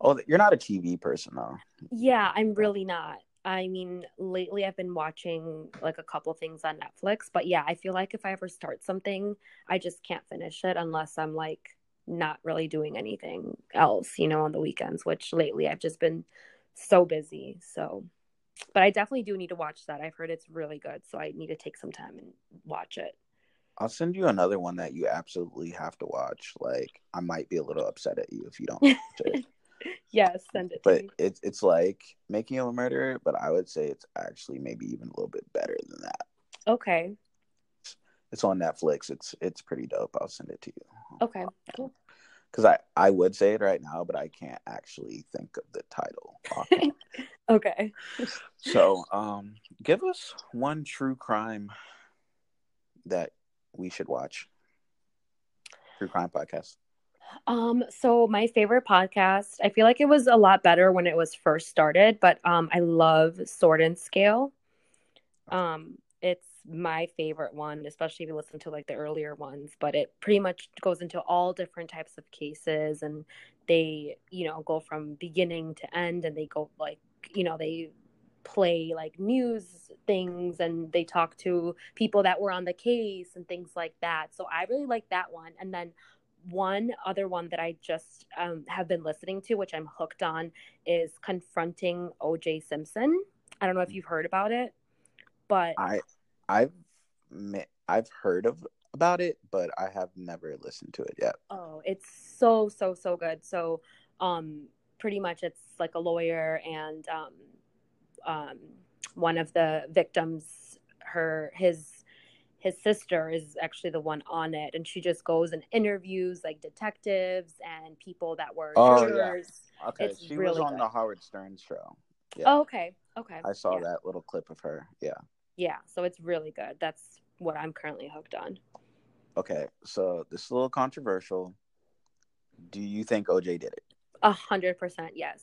Oh, you're not a TV person, though. Yeah, I'm really not. I mean, lately I've been watching, like, a couple things on Netflix. But, yeah, I feel like if I ever start something, I just can't finish it unless I'm, like, not really doing anything else, you know, on the weekends, which lately I've just been so busy, so... But I definitely do need to watch that. I've heard it's really good, so I need to take some time and watch it. I'll send you another one that you absolutely have to watch. Like, I might be a little upset at you if you don't watch it. Yes, send it to me. But it's like Making of a Murderer, but I would say it's actually maybe even a little bit better than that. Okay. It's on Netflix. It's pretty dope. I'll send it to you. Okay, cool. Because I would say it right now, but I can't actually think of the title. Okay. So, give us one true crime that we should watch. True crime podcast. So my favorite podcast, I feel like it was a lot better when it was first started, but I love Sword and Scale. It's my favorite one, especially if you listen to like the earlier ones, but it pretty much goes into all different types of cases, and they, you know, go from beginning to end, and they go like, you know, they play like news things, and they talk to people that were on the case and things like that. So I really like that one. And then one other one that I just have been listening to, which I'm hooked on, is Confronting O.J. Simpson. I don't know if you've heard about it, but I've heard about it, but I have never listened to it yet. Oh, it's so good. So, pretty much it's like a lawyer, and one of the victims, his sister is actually the one on it, and she just goes and interviews like detectives and people that were jurors. Yeah. Okay, she was on the Howard Stern show. Yeah. Oh, okay. I saw that little clip of her. Yeah, so it's really good. That's what I'm currently hooked on. Okay, so this is a little controversial. Do you think OJ did it? 100% yes.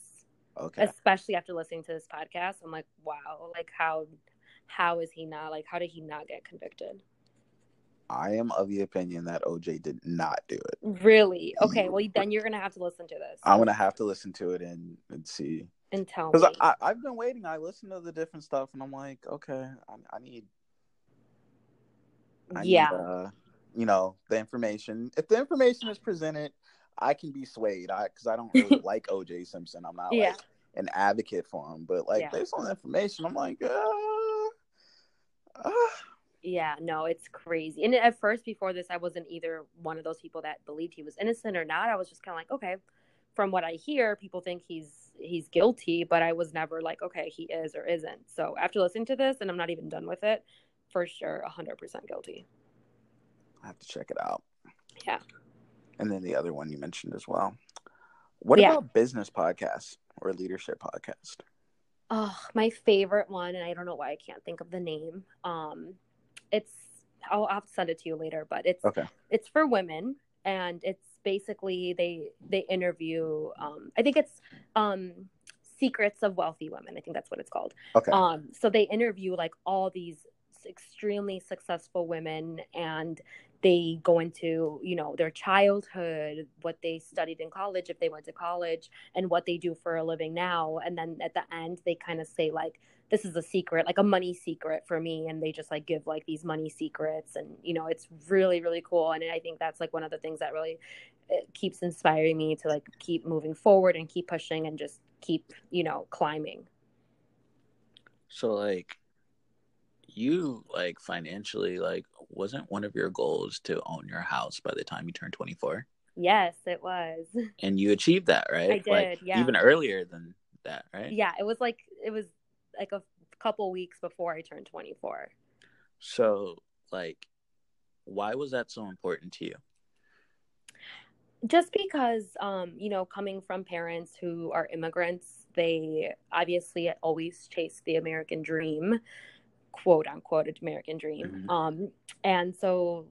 Okay. Especially after listening to this podcast, I'm like, wow, like how is he not, like, how did he not get convicted? I am of the opinion that OJ did not do it. Really? Okay, well, then you're going to have to listen to this. I'm going to have to listen to it and see. And tell me. Because I've been waiting. I listen to the different stuff, and I'm like, okay, I need you know, the information. If the information is presented, I can be swayed. Because I don't really like O.J. Simpson. I'm not like an advocate for him, but like based on the information, I'm like, yeah, no, it's crazy. And at first, before this, I wasn't either one of those people that believed he was innocent or not. I was just kind of like, okay. From what I hear, people think he's guilty, but I was never like, okay, he is or isn't. So after listening to this, and I'm not even done with it, for sure, 100% guilty. I have to check it out. Yeah. And then the other one you mentioned as well. What about business podcasts or leadership podcasts? Oh, my favorite one, and I don't know why I can't think of the name. I'll have to send it to you later, but it's for women, and it's basically they interview I think it's Secrets of Wealthy Women, I think that's what it's called. So they interview like all these extremely successful women, and they go into, you know, their childhood, what they studied in college, if they went to college, and what they do for a living now. And then at the end, they kind of say like, this is a secret, like a money secret for me. And they just like give like these money secrets, and, you know, it's really, really cool. And I think that's like one of the things that really keeps inspiring me to like keep moving forward and keep pushing and just keep, you know, climbing. So like you like financially, like wasn't one of your goals to own your house by the time you turned 24? Yes, it was. And you achieved that, right? I did, like, yeah. Even earlier than that, right? Yeah, it was like a couple weeks before I turned 24. So, like, why was that so important to you? Just because, you know, coming from parents who are immigrants, they obviously always chase the American dream, quote unquote, American dream. Mm-hmm. And so,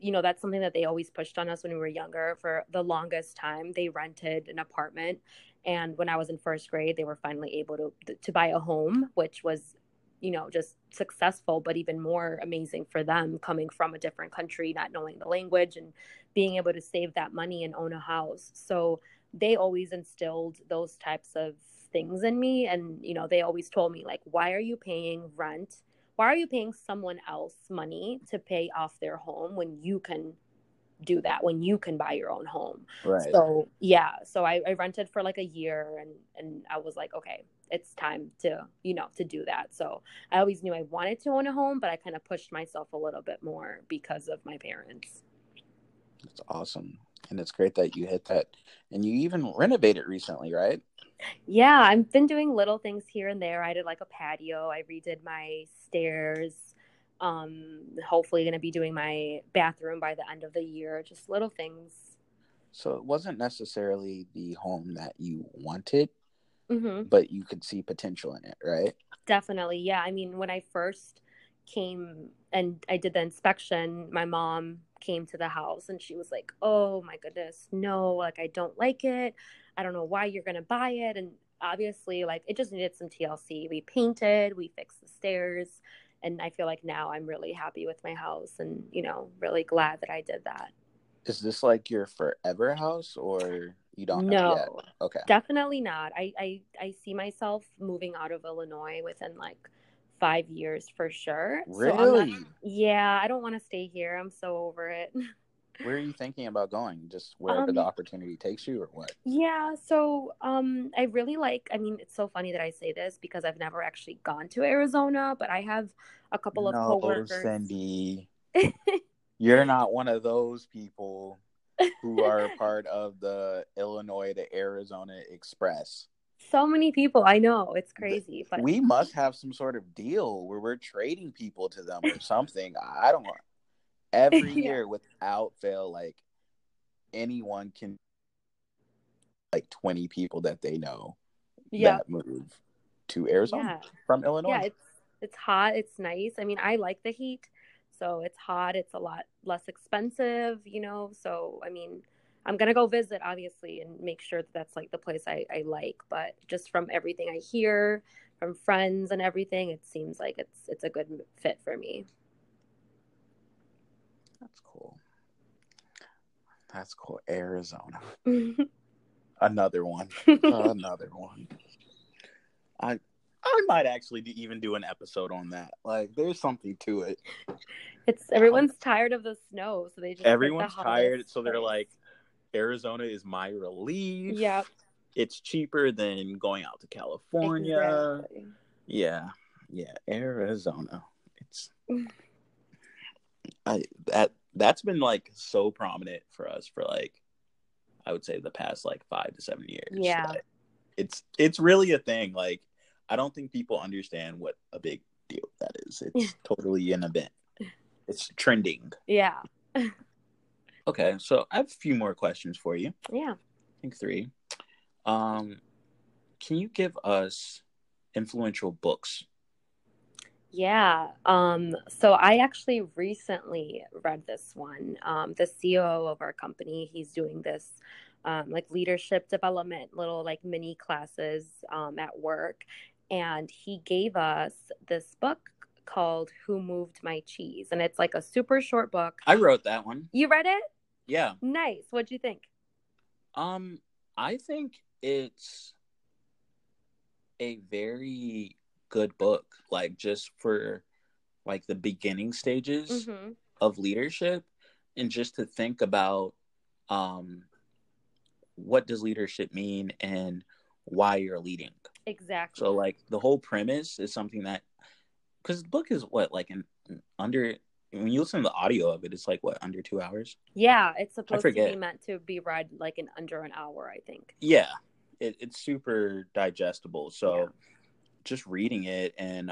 you know, that's something that they always pushed on us when we were younger. For the longest time, they rented an apartment. And when I was in first grade, they were finally able to buy a home, which was you know, just successful, but even more amazing for them coming from a different country, not knowing the language and being able to save that money and own a house. So they always instilled those types of things in me. And, you know, they always told me, like, why are you paying rent? Why are you paying someone else money to pay off their home when you can do that, when you can buy your own home? Right. So, yeah. So I rented for like a year and I was like, okay, it's time to, you know, to do that. So I always knew I wanted to own a home, but I kind of pushed myself a little bit more because of my parents. That's awesome. And it's great that you hit that. And you even renovated recently, right? Yeah, I've been doing little things here and there. I did like a patio. I redid my stairs. Hopefully going to be doing my bathroom by the end of the year. Just little things. So it wasn't necessarily the home that you wanted, mm-hmm. but you could see potential in it, right? Definitely, yeah. I mean, when I first came and I did the inspection, my mom came to the house and she was like, oh my goodness, no, like, I don't like it. I don't know why you're going to buy it. And obviously, like, it just needed some TLC. We painted, we fixed the stairs. And I feel like now I'm really happy with my house and, you know, really glad that I did that. Is this like your forever house or you don't know yet? Okay. Definitely not. I see myself moving out of Illinois within like 5 years for sure. Really? So yeah. I don't want to stay here. I'm so over it. Where are you thinking about going? Just wherever the opportunity takes you or what? Yeah. So I really like, I mean, it's so funny that I say this because I've never actually gone to Arizona, but I have a couple of coworkers. No, Cindy. You're not one of those people who are part of the Illinois to Arizona Express. So many people. I know. It's crazy. But we must have some sort of deal where we're trading people to them or something. I don't know. Every year without fail, like, anyone can, like, 20 people that they know that move to Arizona from Illinois. Yeah, it's hot. It's nice. I mean, I like the heat. So it's hot. It's a lot less expensive, you know. So, I mean, I'm going to go visit, obviously, and make sure that that's, like, the place I like. But just from everything I hear from friends and everything, it seems like it's a good fit for me. That's cool. That's cool. Arizona. Another one. Another one. I might actually even do an episode on that. Like, there's something to it. It's everyone's tired of the snow, so they just everyone's tired, so they're like, Arizona is my relief. Yep. It's cheaper than going out to California. Exactly. Yeah. Yeah, Arizona. It's that's been like so prominent for us for like I would say the past like 5 to 7 years. Yeah. Like, it's really a thing. Like, I don't think people understand what a big deal that is. It's totally an event. It's trending. Yeah. Okay, so I have a few more questions for you. Yeah. I think 3. Can you give us influential books? Yeah. So I actually recently read this one. The CEO of our company, he's doing this like leadership development, little like mini classes at work. And he gave us this book called Who Moved My Cheese? And it's like a super short book. I wrote that one. You read it? Yeah. Nice. What'd you think? I think it's a very good book, like just for like the beginning stages mm-hmm. of leadership, and just to think about what does leadership mean and why you're leading. Exactly. So like the whole premise is something that, because the book is what, like an under, when you listen to the audio of it, it's like what, under 2 hours? Yeah, it's supposed to be meant to be read like in under an hour, I think. Yeah, it's super digestible. So yeah. Just reading it and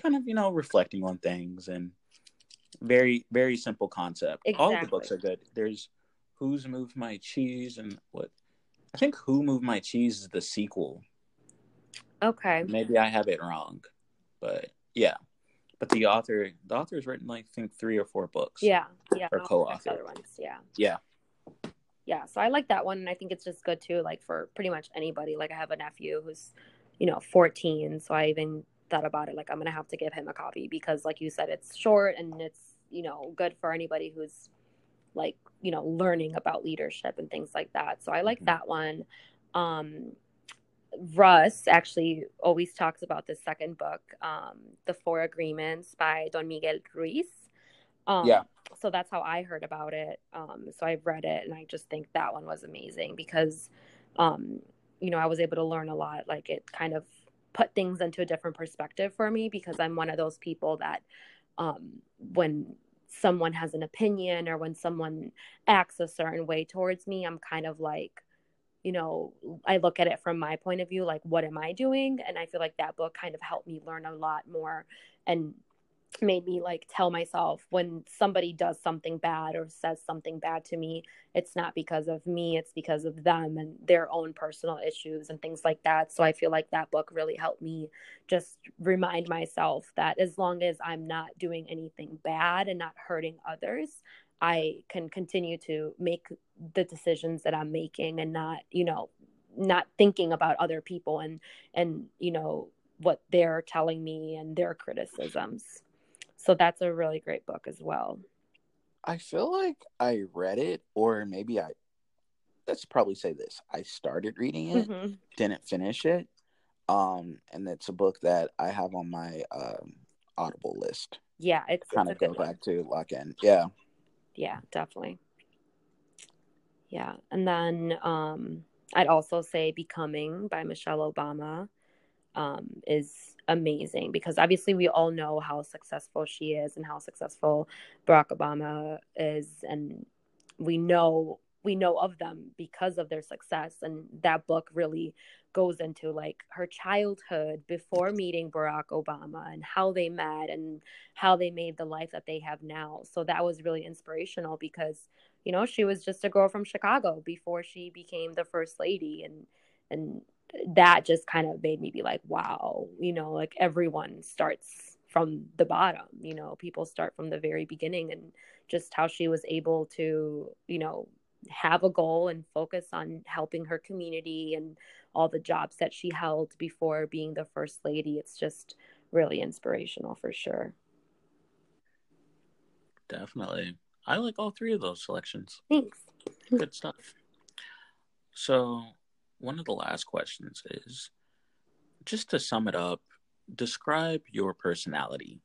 kind of, you know, reflecting on things, and very, very simple concept. Exactly. All the books are good. There's Who's Moved My Cheese and what I think Who Moved My Cheese is the sequel. Okay. Maybe I have it wrong. But yeah. But the author has written like I think 3 or 4 books. Yeah. Yeah. Or co-author. Other ones. Yeah. Yeah. Yeah. So I like that one, and I think it's just good too, like for pretty much anybody. Like I have a nephew who's, you know, 14. So I even thought about it. Like, I'm going to have to give him a copy because, like you said, it's short and it's, you know, good for anybody who's, like, you know, learning about leadership and things like that. So I like that one. Russ actually always talks about the second book, The Four Agreements by Don Miguel Ruiz. So that's how I heard about it. So I've read it, and I just think that one was amazing because, you know, I was able to learn a lot. Like, it kind of put things into a different perspective for me because I'm one of those people that when someone has an opinion or when someone acts a certain way towards me, I'm kind of like, you know, I look at it from my point of view, like, what am I doing? And I feel like that book kind of helped me learn a lot more and made me, like, tell myself when somebody does something bad or says something bad to me, it's not because of me, it's because of them and their own personal issues and things like that. So I feel like that book really helped me just remind myself that as long as I'm not doing anything bad and not hurting others, I can continue to make the decisions that I'm making and not, you know, not thinking about other people and, you know, what they're telling me and their criticisms. So that's a really great book as well. I feel like I read it, or maybe let's probably say this. I started reading it, didn't finish it. And it's a book that I have on my Audible list. Yeah. It's kind of go back to lock in. Yeah. Yeah, definitely. Yeah. And then I'd also say Becoming by Michelle Obama is amazing because obviously we all know how successful she is and how successful Barack Obama is. And we know of them because of their success. And that book really goes into, like, her childhood before meeting Barack Obama and how they met and how they made the life that they have now. So that was really inspirational because, you know, she was just a girl from Chicago before she became the first lady. And that just kind of made me be like, wow, you know, like, everyone starts from the bottom, you know, people start from the very beginning, and just how she was able to, you know, have a goal and focus on helping her community and all the jobs that she held before being the first lady. It's just really inspirational for sure. Definitely. I like all three of those selections. Thanks. Good stuff. So one of the last questions is, just to sum it up, describe your personality.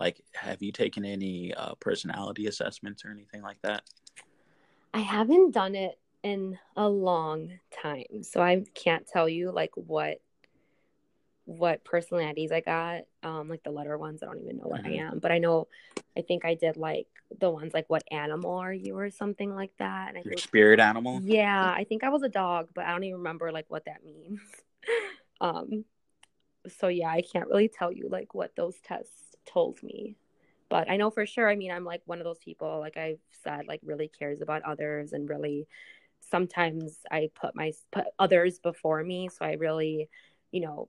Like, have you taken any personality assessments or anything like that? I haven't done it in a long time, so I can't tell you, like, what personalities I got, like the letter ones. I don't even know what I am, but I think I did, like, the ones like, what animal are you, or something like that. And your spirit animal? Yeah, I think I was a dog, but I don't even remember, like, what that means. So yeah, I can't really tell you, like, what those tests told me. But I know for sure, I mean, I'm, like, one of those people, like I've said, like, really cares about others, and really sometimes I put others before me. So I really, you know,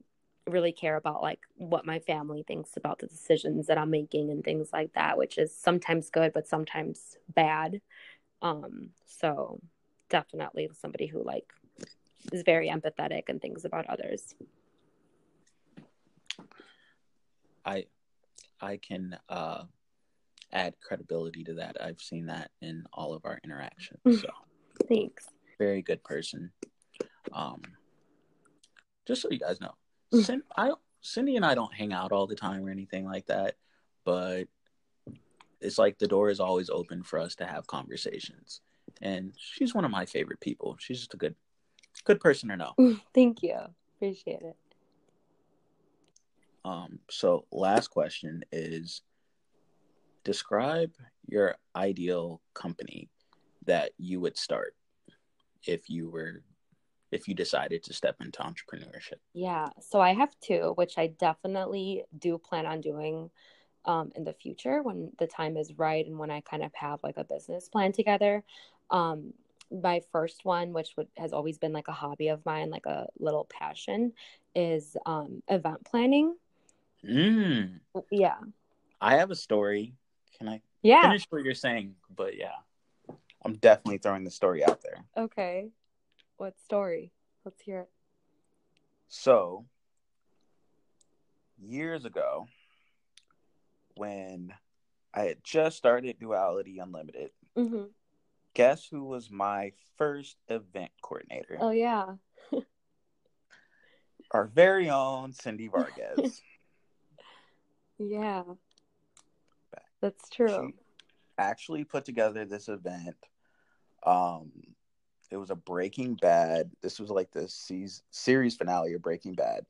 really care about, like, what my family thinks about the decisions that I'm making and things like that, which is sometimes good, but sometimes bad. So definitely somebody who, like, is very empathetic and thinks about others. I can add credibility to that. I've seen that in all of our interactions. So thanks. Very good person. Just so you guys know, Cindy and I don't hang out all the time or anything like that, but it's like the door is always open for us to have conversations. And she's one of my favorite people. She's just a good person to know. Thank you. Appreciate it. So last question is, describe your ideal company that you would start if you decided to step into entrepreneurship. Yeah. So I have two, which I definitely do plan on doing in the future when the time is right. And when I kind of have, like, a business plan together. My first one, which has always been, like, a hobby of mine, like a little passion, is event planning. Yeah. I have a story. Can I finish what you're saying? But yeah, I'm definitely throwing the story out there. Okay. What story? Let's hear it. So years ago when I had just started Duality Unlimited. Mm-hmm. Guess who was my first event coordinator? Oh, yeah. Our very own Cindy Vargas. Yeah. That's true. She actually put together this event. It was a Breaking Bad. This was like the series finale of Breaking Bad.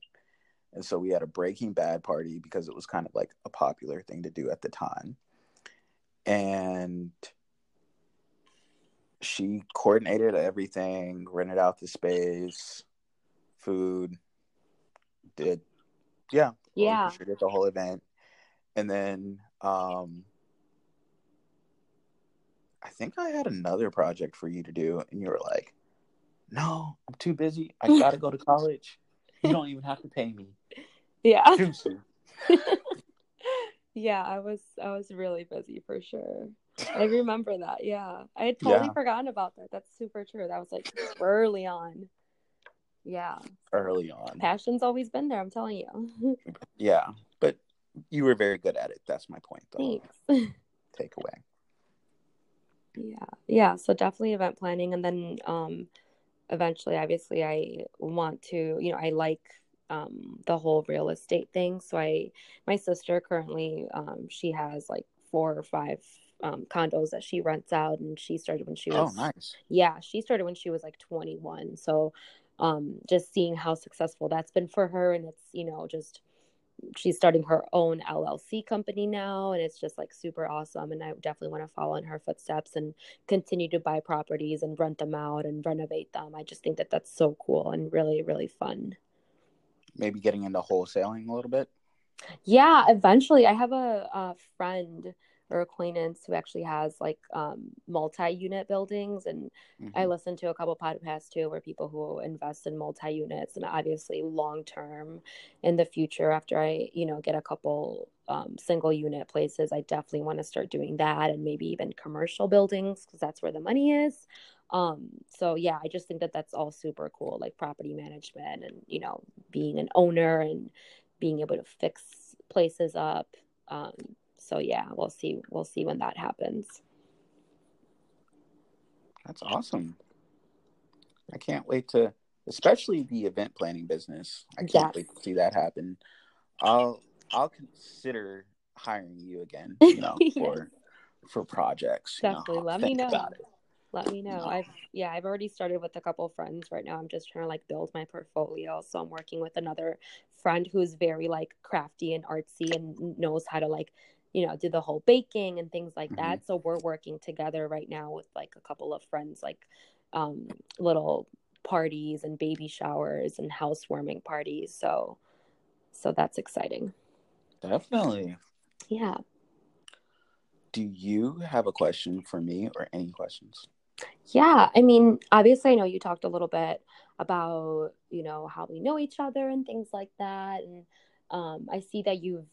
And so we had a Breaking Bad party because it was kind of like a popular thing to do at the time. And she coordinated everything, rented out the space, food, she did the whole event. And then I think I had another project for you to do, and you were like, no, I'm too busy. I gotta go to college. You don't even have to pay me. Yeah. Yeah, I was really busy for sure. I remember that, yeah. I had totally forgotten about that. That's super true. That was like early on. Yeah. Early on. Passion's always been there, I'm telling you. Yeah. But you were very good at it. That's my point, though. Thanks. Takeaway. Yeah. Yeah. So definitely event planning. And then eventually, obviously, I want to, I like the whole real estate thing. So my sister currently, she has like 4 or 5 condos that she rents out, and she started when she was, oh, nice. Yeah. She started when she was like 21. So, just seeing how successful that's been for her, and it's just she's starting her own LLC company now, and it's just like super awesome. And I definitely want to follow in her footsteps and continue to buy properties and rent them out and renovate them. I just think that that's so cool and really, really fun. Maybe getting into wholesaling a little bit. Yeah, eventually. I have a friend or acquaintance who actually has like multi-unit buildings, and mm-hmm. I listened to a couple podcasts too where people who invest in multi-units, and obviously long term in the future after I get a couple single unit places, I definitely want to start doing that, and maybe even commercial buildings because that's where the money is. So yeah, I just think that that's all super cool, like property management and being an owner and being able to fix places up. So yeah, we'll see when that happens. That's awesome. I can't wait to, especially the event planning business. I can't wait to see that happen. I'll consider hiring you again, for projects. Definitely. Let me know. I've already started with a couple friends right now. I'm just trying to like build my portfolio. So I'm working with another friend who's very like crafty and artsy and knows how to like do the whole baking and things like that. Mm-hmm. So we're working together right now with like a couple of friends, like little parties and baby showers and housewarming parties. So that's exciting. Definitely. Yeah. Do you have a question for me or any questions? Yeah. I mean, obviously I know you talked a little bit about, how we know each other and things like that. And I see that you've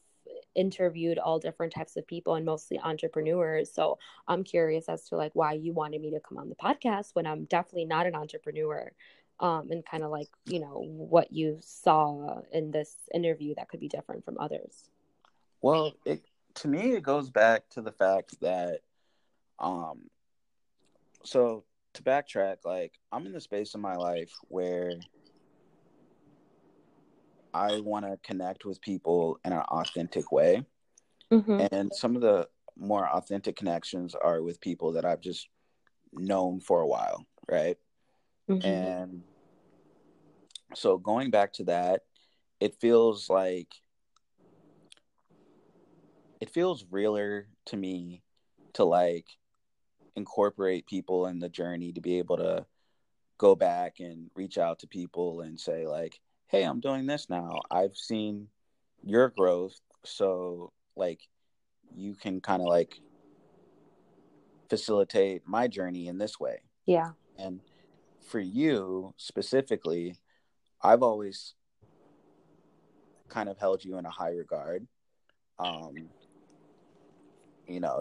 interviewed all different types of people and mostly entrepreneurs. So I'm curious as to like why you wanted me to come on the podcast when I'm definitely not an entrepreneur, and kind of like, what you saw in this interview that could be different from others. Well, to me, it goes back to the fact that, so to backtrack, like I'm in the space in my life where I want to connect with people in an authentic way. Mm-hmm. And some of the more authentic connections are with people that I've just known for a while, right? Mm-hmm. And so going back to that, it feels realer to me to like incorporate people in the journey, to be able to go back and reach out to people and say like, hey, I'm doing this now. I've seen your growth. So like you can kind of like facilitate my journey in this way. Yeah. And for you specifically, I've always kind of held you in a high regard.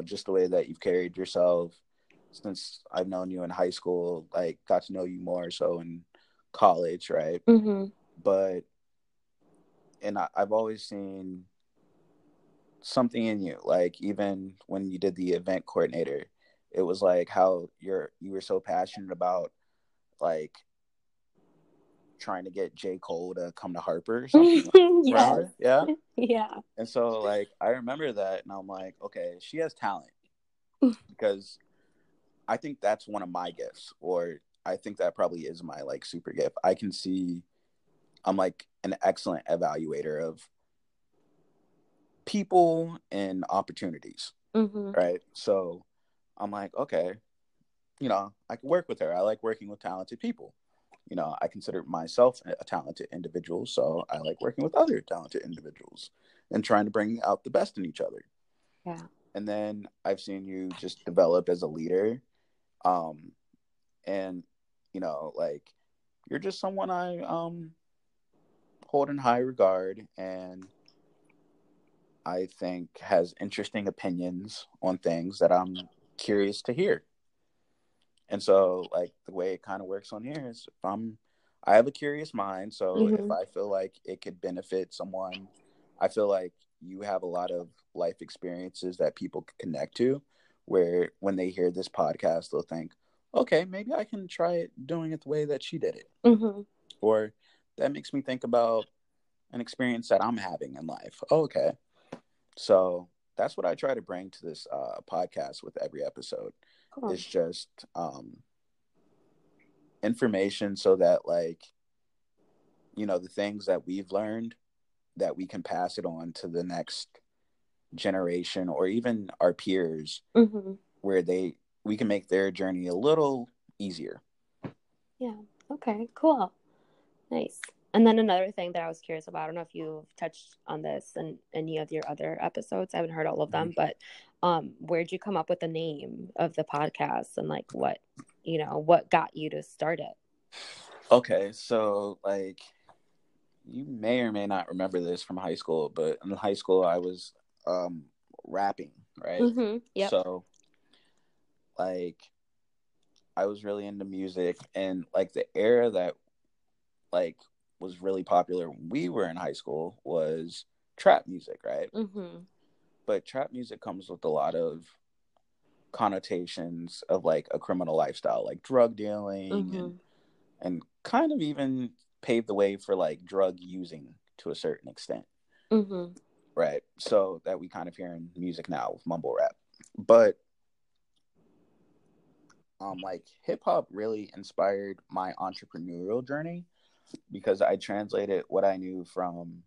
Just the way that you've carried yourself since I've known you in high school, like got to know you more so in college. Right. Mm-hmm. But and I've always seen something in you. Like, even when you did the event coordinator, it was like how you were so passionate about, like, trying to get J. Cole to come to Harper or something. Yeah. And so, like, I remember that, and I'm like, okay, she has talent. Because I think that's one of my gifts, or I think that probably is my, like, super gift. I can see I'm, like, an excellent evaluator of people and opportunities, right? So I'm like, okay, you know, I can work with her. I like working with talented people. You know, I consider myself a talented individual, so I like working with other talented individuals and trying to bring out the best in each other. Yeah. And then I've seen you just develop as a leader. And, you know, like, you're just someone I hold in high regard, and I think has interesting opinions on things that I'm curious to hear. And so, like, the way it kind of works on here is I have a curious mind, so if I feel like it could benefit someone, I feel like you have a lot of life experiences that people can connect to, where when they hear this podcast, they'll think, okay, maybe I can try it doing it the way that she did it. Or that makes me think about an experience that I'm having in life. Okay. So that's what I try to bring to this podcast with every episode. Cool. It's just information so that, like, you know, the things that we've learned, that we can pass it on to the next generation or even our peers, where we can make their journey a little easier. Yeah. Okay, cool. Nice. And then another thing that I was curious about, I don't know if you've touched on this in any of your other episodes. I haven't heard all of them, but where'd you come up with the name of the podcast, and, like, what got you to start it? Okay. So, like, you may or may not remember this from high school, but in high school I was rapping, right? So, like, I was really into music, and, like, the era that, like, was really popular when we were in high school was trap music, right? But trap music comes with a lot of connotations of, like, a criminal lifestyle, like drug dealing, and kind of even paved the way for, like, drug using to a certain extent. Right? So that we kind of hear in music now with mumble rap. But like, hip hop really inspired my entrepreneurial journey, because I translated what I knew from,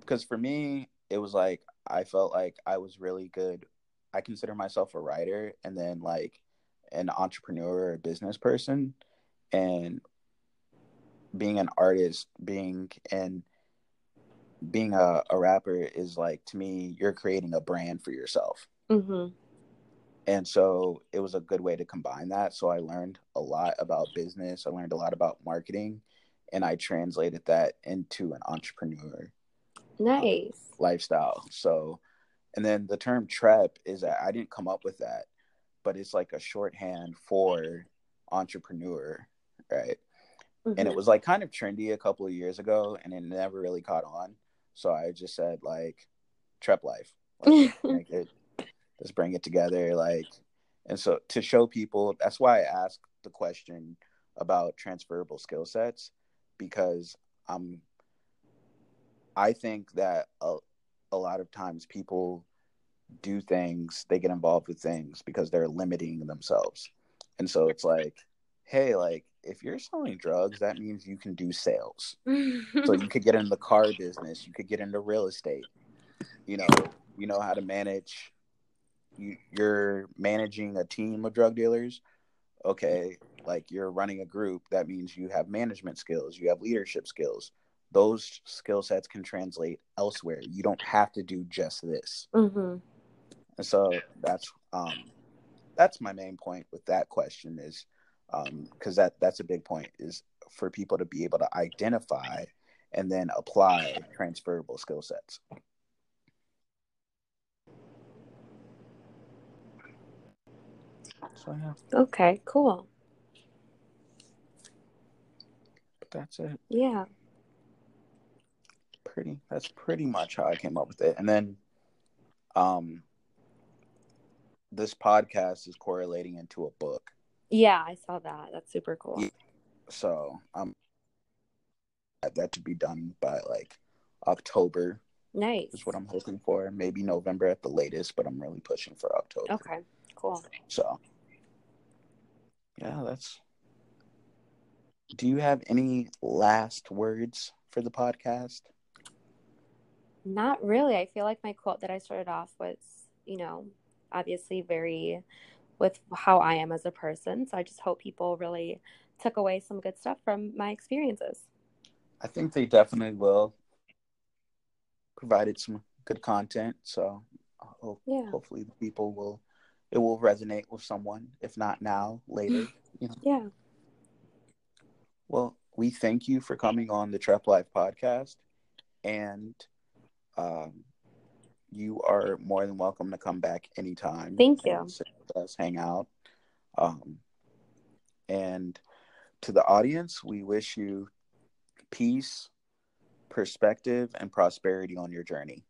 because for me it was like, I felt like I was really good. I consider myself a writer and then, like, an entrepreneur or a business person, and being an artist, being a rapper is, like, to me, you're creating a brand for yourself. And so it was a good way to combine that. So I learned a lot about business. I learned a lot about marketing, and I translated that into an entrepreneur lifestyle. So, and then the term trap is that I didn't come up with that, but it's like a shorthand for entrepreneur, right? And it was, like, kind of trendy a couple of years ago, and it never really caught on. So I just said, like, Trep Life. Like, let's bring it together, like, and so to show people. That's why I asked the question about transferable skill sets, because I think that a lot of times people do things, they get involved with things because they're limiting themselves. And so it's like, hey, like, if you're selling drugs, that means you can do sales. So you could get into the car business, you could get into real estate. You know how to manage. You're managing a team of drug dealers. Okay, like, you're running a group. That means you have management skills. You have leadership skills. Those skill sets can translate elsewhere. You don't have to do just this. And so that's my main point with that question is. Because that's a big point, is for people to be able to identify and then apply transferable skill sets. So, yeah. Okay, cool. But that's it. Yeah. That's pretty much how I came up with it. And then this podcast is correlating into a book. Yeah, I saw that. That's super cool. Yeah. So I'm that to be done by like October. Nice. Is what I'm hoping for. Maybe November at the latest, but I'm really pushing for October. Okay, cool. So yeah, that's. Do you have any last words for the podcast? Not really. I feel like my quote that I started off was, obviously very with how I am as a person. So I just hope people really took away some good stuff from my experiences. I think they definitely will. Provided some good content. So hopefully the people will resonate with someone. If not now, later. Yeah. Well, we thank you for coming on the Trep Life podcast, and you are more than welcome to come back anytime. Thank you. Sit with us, hang out. And to the audience, we wish you peace, perspective, and prosperity on your journey.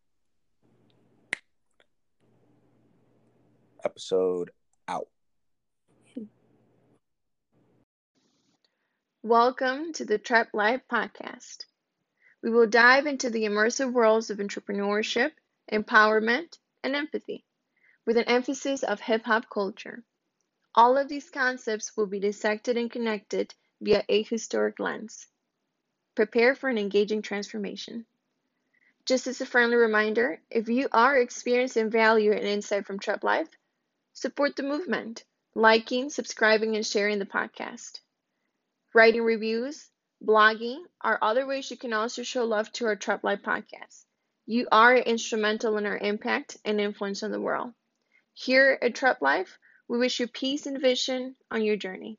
Episode out. Welcome to the Trep Live podcast. We will dive into the immersive worlds of entrepreneurship, empowerment, and empathy, with an emphasis of hip-hop culture. All of these concepts will be dissected and connected via a historic lens. Prepare for an engaging transformation. Just as a friendly reminder, if you are experiencing value and insight from Trep Live, support the movement, liking, subscribing, and sharing the podcast. Writing reviews, blogging are other ways you can also show love to our Trap Life podcast. You are instrumental in our impact and influence on the world. Here at Trap Life, we wish you peace and vision on your journey.